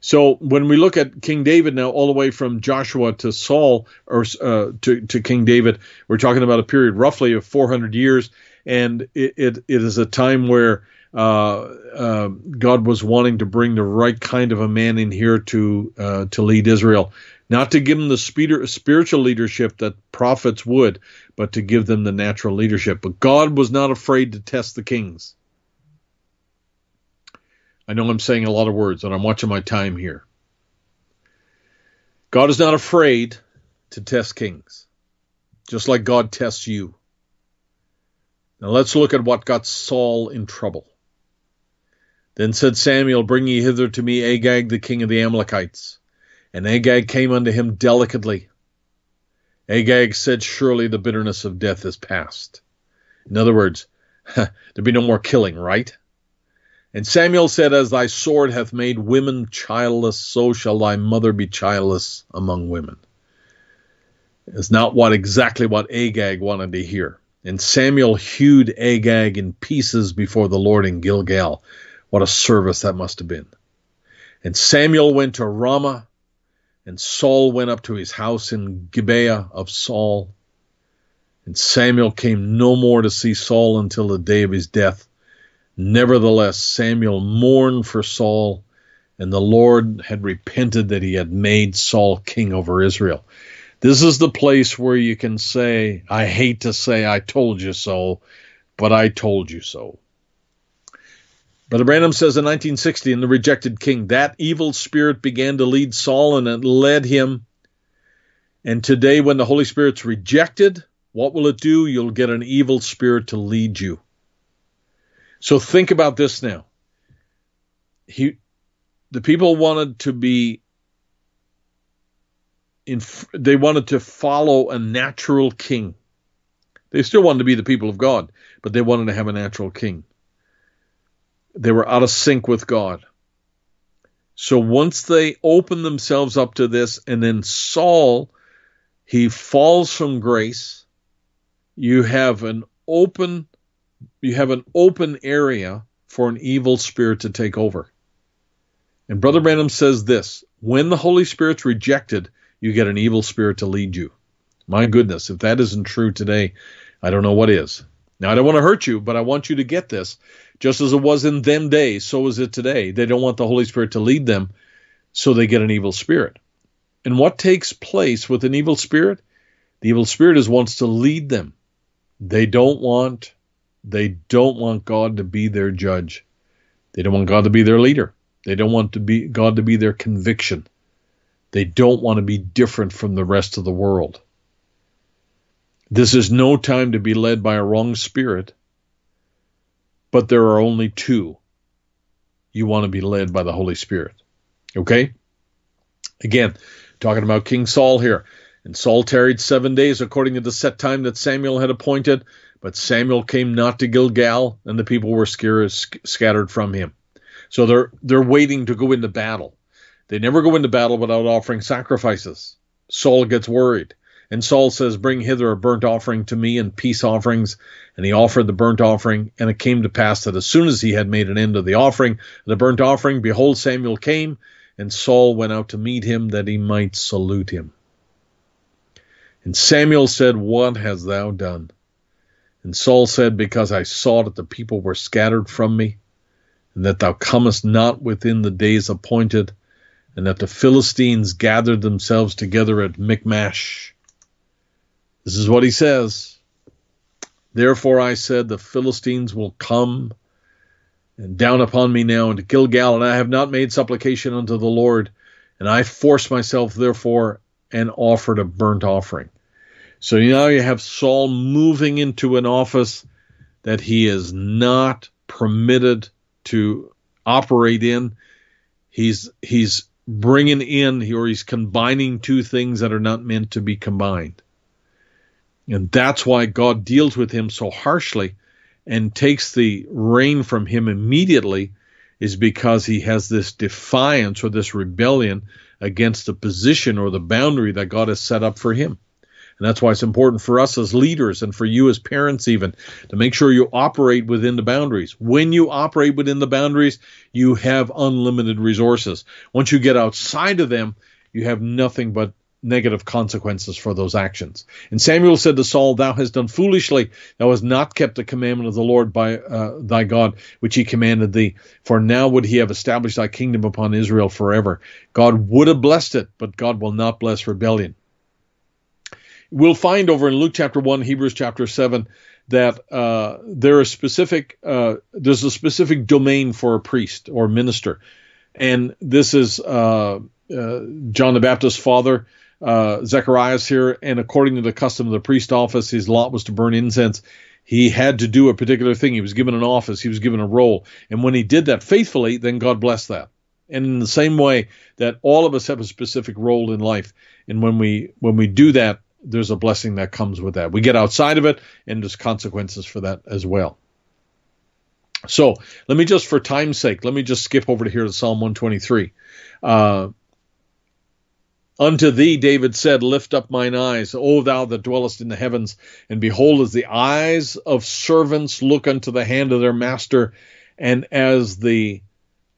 So when we look at King David now, all the way from Joshua to Saul or to King David, we're talking about a period roughly of 400 years. And it is a time where God was wanting to bring the right kind of a man in here to lead Israel, not to give them the spiritual leadership that prophets would, but to give them the natural leadership. But God was not afraid to test the kings. I know I'm saying a lot of words, and I'm watching my time here. God is not afraid to test kings, just like God tests you. Now let's look at what got Saul in trouble. Then said Samuel, Bring ye hither to me Agag, the king of the Amalekites. And Agag came unto him delicately. Agag said, Surely the bitterness of death is past. In other words, there'll be no more killing, right? And Samuel said, As thy sword hath made women childless, so shall thy mother be childless among women. It's not exactly what Agag wanted to hear. And Samuel hewed Agag in pieces before the Lord in Gilgal. What a service that must have been. And Samuel went to Ramah, and Saul went up to his house in Gibeah of Saul. And Samuel came no more to see Saul until the day of his death. Nevertheless, Samuel mourned for Saul, and the Lord had repented that he had made Saul king over Israel. This is the place where you can say, I hate to say I told you so, but I told you so. Brother Branham says in 1960, in The Rejected King, that evil spirit began to lead Saul and it led him. And today when the Holy Spirit's rejected, what will it do? You'll get an evil spirit to lead you. So think about this now. The people wanted to be they wanted to follow a natural king. They still wanted to be the people of God, but they wanted to have a natural king. They were out of sync with God. So once they open themselves up to this, and then Saul, he falls from grace. You have an open area for an evil spirit to take over. And Brother Branham says this: when the Holy Spirit's rejected, you get an evil spirit to lead you. My goodness, if that isn't true today, I don't know what is. Now, I don't want to hurt you, but I want you to get this. Just as it was in them days, so is it today. They don't want the Holy Spirit to lead them, so they get an evil spirit. And what takes place with an evil spirit? The evil spirit wants to lead them. They don't want God to be their judge. They don't want God to be their leader. They don't want God to be their conviction. They don't want to be different from the rest of the world. This is no time to be led by a wrong spirit, but there are only two. You want to be led by the Holy Spirit. Okay? Again, talking about King Saul here. And Saul tarried 7 days according to the set time that Samuel had appointed, but Samuel came not to Gilgal, and the people were scattered from him. So they're waiting to go into battle. They never go into battle without offering sacrifices. Saul gets worried. And Saul says, bring hither a burnt offering to me and peace offerings. And he offered the burnt offering. And it came to pass that as soon as he had made an end of the offering, the burnt offering, behold, Samuel came. And Saul went out to meet him that he might salute him. And Samuel said, what hast thou done? And Saul said, because I saw that the people were scattered from me, and that thou comest not within the days appointed, and that the Philistines gathered themselves together at Michmash. This is what he says. Therefore I said, the Philistines will come and down upon me now into Gilgal, and I have not made supplication unto the Lord, and I forced myself therefore and offered a burnt offering. So now you have Saul moving into an office that he is not permitted to operate in. He's bringing in, or he's combining two things that are not meant to be combined. And that's why God deals with him so harshly and takes the reign from him immediately, is because he has this defiance or this rebellion against the position or the boundary that God has set up for him. And that's why it's important for us as leaders and for you as parents even to make sure you operate within the boundaries. When you operate within the boundaries, you have unlimited resources. Once you get outside of them, you have nothing but negative consequences for those actions. And Samuel said to Saul, thou hast done foolishly. Thou hast not kept the commandment of the Lord by thy God, which he commanded thee. For now would he have established thy kingdom upon Israel forever. God would have blessed it, but God will not bless rebellion. We'll find over in Luke chapter 1, Hebrews chapter 7, that there's a specific domain for a priest or minister. And this is John the Baptist's father, Zechariah's here, and according to the custom of the priest office, his lot was to burn incense. He had to do a particular thing. He was given an office. He was given a role. And when he did that faithfully, then God blessed that. And in the same way that all of us have a specific role in life. And when we do that, there's a blessing that comes with that. We get outside of it, and there's consequences for that as well. So let me just, for time's sake, let me just skip over to here to Psalm 123. Unto thee, David said, lift up mine eyes, O thou that dwellest in the heavens, and behold, as the eyes of servants look unto the hand of their master, and as the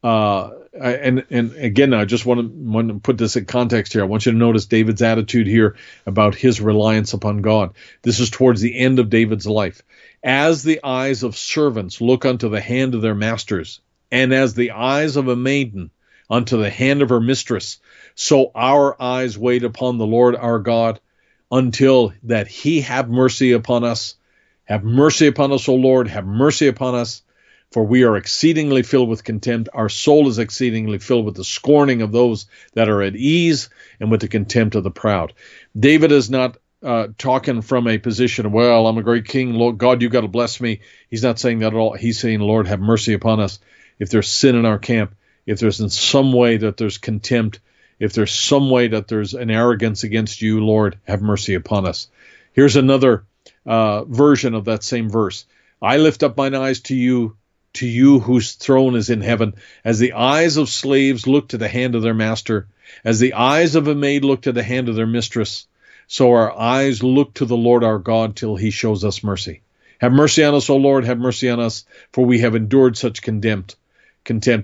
and again, I just want to put this in context here. I want you to notice David's attitude here about his reliance upon God. This is towards the end of David's life. As the eyes of servants look unto the hand of their masters, and as the eyes of a maiden unto the hand of her mistress, so our eyes wait upon the Lord our God until that he have mercy upon us. Have mercy upon us, O Lord, have mercy upon us. For we are exceedingly filled with contempt. Our soul is exceedingly filled with the scorning of those that are at ease and with the contempt of the proud. David is not talking from a position, well, I'm a great king, Lord God, you got to bless me. He's not saying that at all. He's saying, Lord, have mercy upon us. If there's sin in our camp, if there's in some way that there's contempt, if there's some way that there's an arrogance against you, Lord, have mercy upon us. Here's another version of that same verse. I lift up mine eyes to you, to you whose throne is in heaven, as the eyes of slaves look to the hand of their master, as the eyes of a maid look to the hand of their mistress, so our eyes look to the Lord our God till he shows us mercy. Have mercy on us, O Lord, have mercy on us, for we have endured such contempt.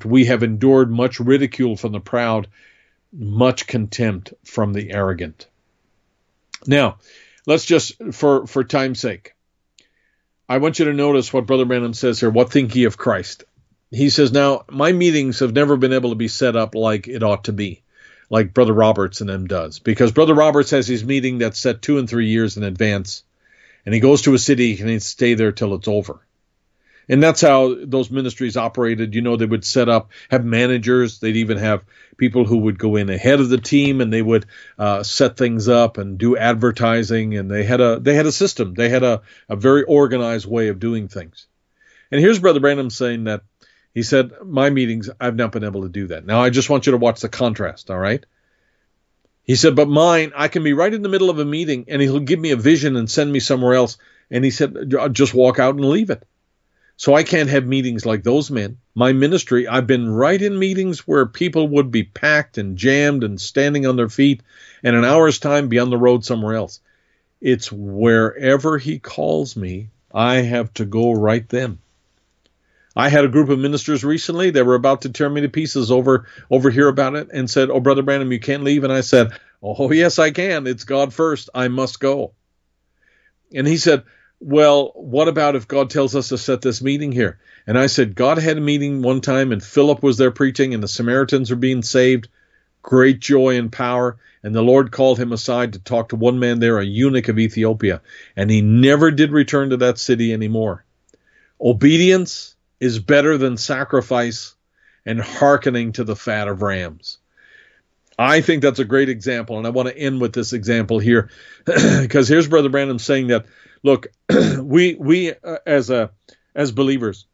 We have endured much ridicule from the proud, much contempt from the arrogant. Now, let's just, for time's sake, I want you to notice what Brother Branham says here. What think ye of Christ? He says, now, my meetings have never been able to be set up like it ought to be, like Brother Roberts and them does, because Brother Roberts has his meeting that's set 2 and 3 years in advance, and he goes to a city and he stay there till it's over. And that's how those ministries operated. You know, they would set up, have managers. They'd even have people who would go in ahead of the team, and they would set things up and do advertising. And they had a system. They had a very organized way of doing things. And here's Brother Branham saying that. He said, my meetings, I've not been able to do that. Now, I just want you to watch the contrast, all right? He said, but mine, I can be right in the middle of a meeting, and he'll give me a vision and send me somewhere else. And he said, I'll just walk out and leave it. So I can't have meetings like those men. My ministry, I've been right in meetings where people would be packed and jammed and standing on their feet, and an hour's time be on the road somewhere else. It's wherever he calls me, I have to go right then. I had a group of ministers recently that were about to tear me to pieces over here about it, and said, oh, Brother Branham, you can't leave. And I said, oh, yes, I can. It's God first. I must go. And he said, well, what about if God tells us to set this meeting here? And I said, God had a meeting one time, and Philip was there preaching, and the Samaritans were being saved, great joy and power. And the Lord called him aside to talk to one man there, a eunuch of Ethiopia. And he never did return to that city anymore. Obedience is better than sacrifice and hearkening to the fat of rams. I think that's a great example, and I want to end with this example here, because here's Brother Branham saying that, look, we as believers,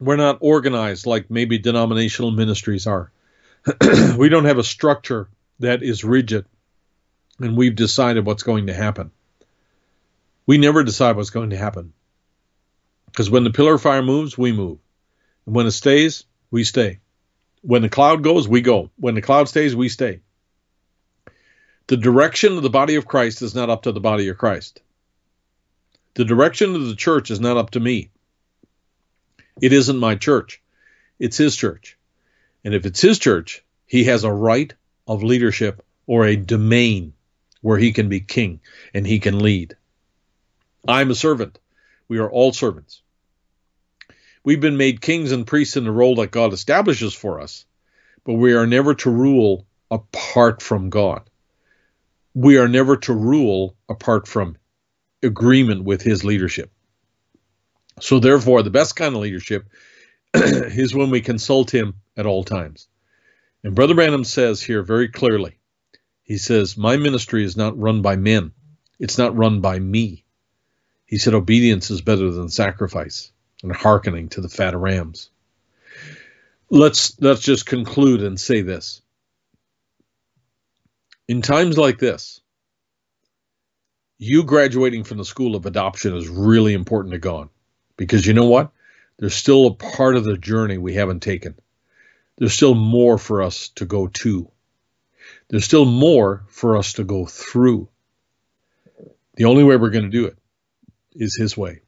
we're not organized like maybe denominational ministries are. We don't have a structure that is rigid, and we've decided what's going to happen. We never decide what's going to happen, because when the pillar of fire moves, we move. And when it stays, we stay. When the cloud goes, we go. When the cloud stays, we stay. The direction of the body of Christ is not up to the body of Christ. The direction of the church is not up to me. It isn't my church. It's his church. And if it's his church, he has a right of leadership, or a domain where he can be king and he can lead. I'm a servant. We are all servants. We've been made kings and priests in the role that God establishes for us, but we are never to rule apart from God. We are never to rule apart from agreement with his leadership. So therefore, the best kind of leadership is when we consult him at all times. And Brother Branham says here very clearly, he says, my ministry is not run by men. It's not run by me. He said, obedience is better than sacrifice and hearkening to the fat of rams. Let's just conclude and say this. In times like this, you graduating from the school of adoption is really important to God, because you know what? There's still a part of the journey we haven't taken. There's still more for us to go to. There's still more for us to go through. The only way we're going to do it is his way.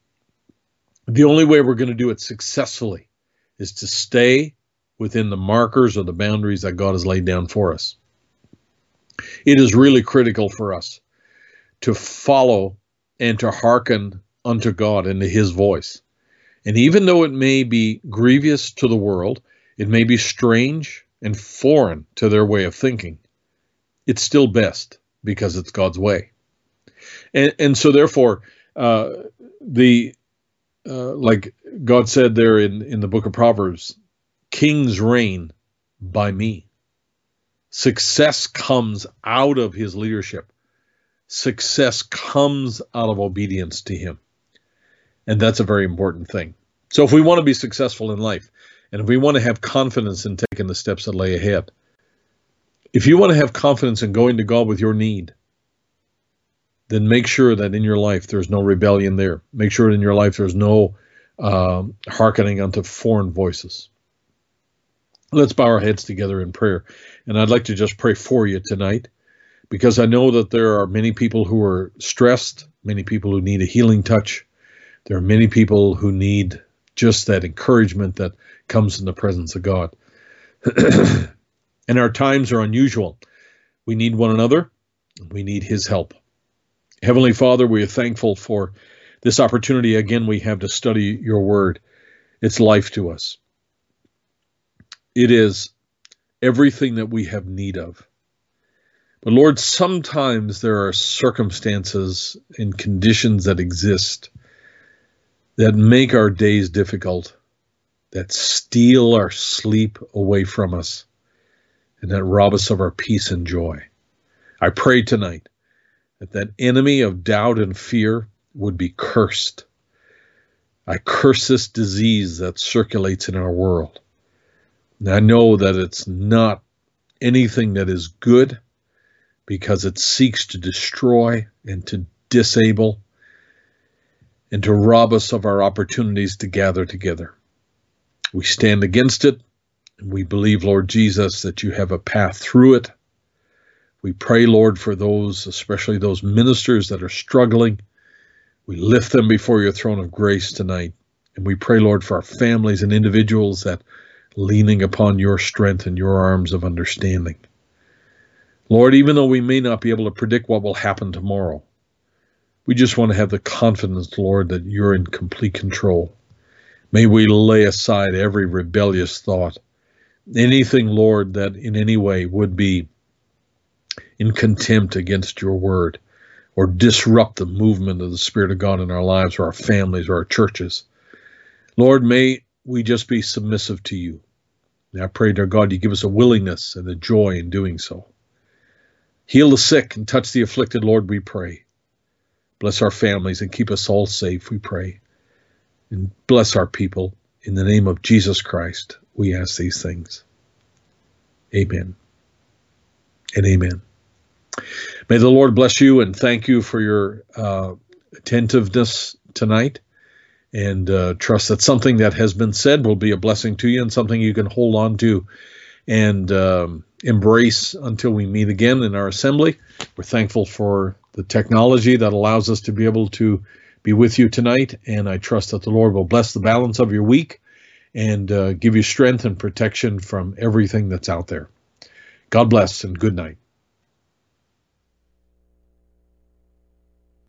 The only way we're going to do it successfully is to stay within the markers or the boundaries that God has laid down for us. It is really critical for us to follow and to hearken unto God and to his voice. And even though it may be grievous to the world, it may be strange and foreign to their way of thinking, it's still best because it's God's way. And so therefore, like God said there in the book of Proverbs, kings reign by me. Success comes out of his leadership. Success comes out of obedience to him. And that's a very important thing. So if we want to be successful in life, and if we want to have confidence in taking the steps that lay ahead, if you want to have confidence in going to God with your need, then make sure that in your life there's no rebellion there. Make sure in your life there's no hearkening unto foreign voices. Let's bow our heads together in prayer. And I'd like to just pray for you tonight, because I know that there are many people who are stressed, many people who need a healing touch. There are many people who need just that encouragement that comes in the presence of God. And our times are unusual. We need one another. We need his help. Heavenly Father, we are thankful for this opportunity again we have to study your word. It's life to us. It is everything that we have need of. But Lord, sometimes there are circumstances and conditions that exist that make our days difficult, that steal our sleep away from us, and that rob us of our peace and joy. I pray tonight that that enemy of doubt and fear would be cursed. I curse this disease that circulates in our world. And I know that it's not anything that is good, because it seeks to destroy and to disable and to rob us of our opportunities to gather together. We stand against it, and we believe, Lord Jesus, that you have a path through it. We pray, Lord, for those, especially those ministers that are struggling. We lift them before your throne of grace tonight. And we pray, Lord, for our families and individuals that, leaning upon your strength and your arms of understanding. Lord, even though we may not be able to predict what will happen tomorrow, we just want to have the confidence, Lord, that you're in complete control. May we lay aside every rebellious thought, anything, Lord, that in any way would be in contempt against your word or disrupt the movement of the Spirit of God in our lives or our families or our churches. Lord, may we just be submissive to you. And I pray, dear God, you give us a willingness and a joy in doing so. Heal the sick and touch the afflicted, Lord, we pray. Bless our families and keep us all safe, we pray. And bless our people. In the name of Jesus Christ, we ask these things. Amen. And amen. May the Lord bless you, and thank you for your attentiveness tonight. And trust that something that has been said will be a blessing to you, and something you can hold on to and embrace until we meet again in our assembly. We're thankful for the technology that allows us to be able to be with you tonight. And I trust that the Lord will bless the balance of your week and give you strength and protection from everything that's out there. God bless, and good night.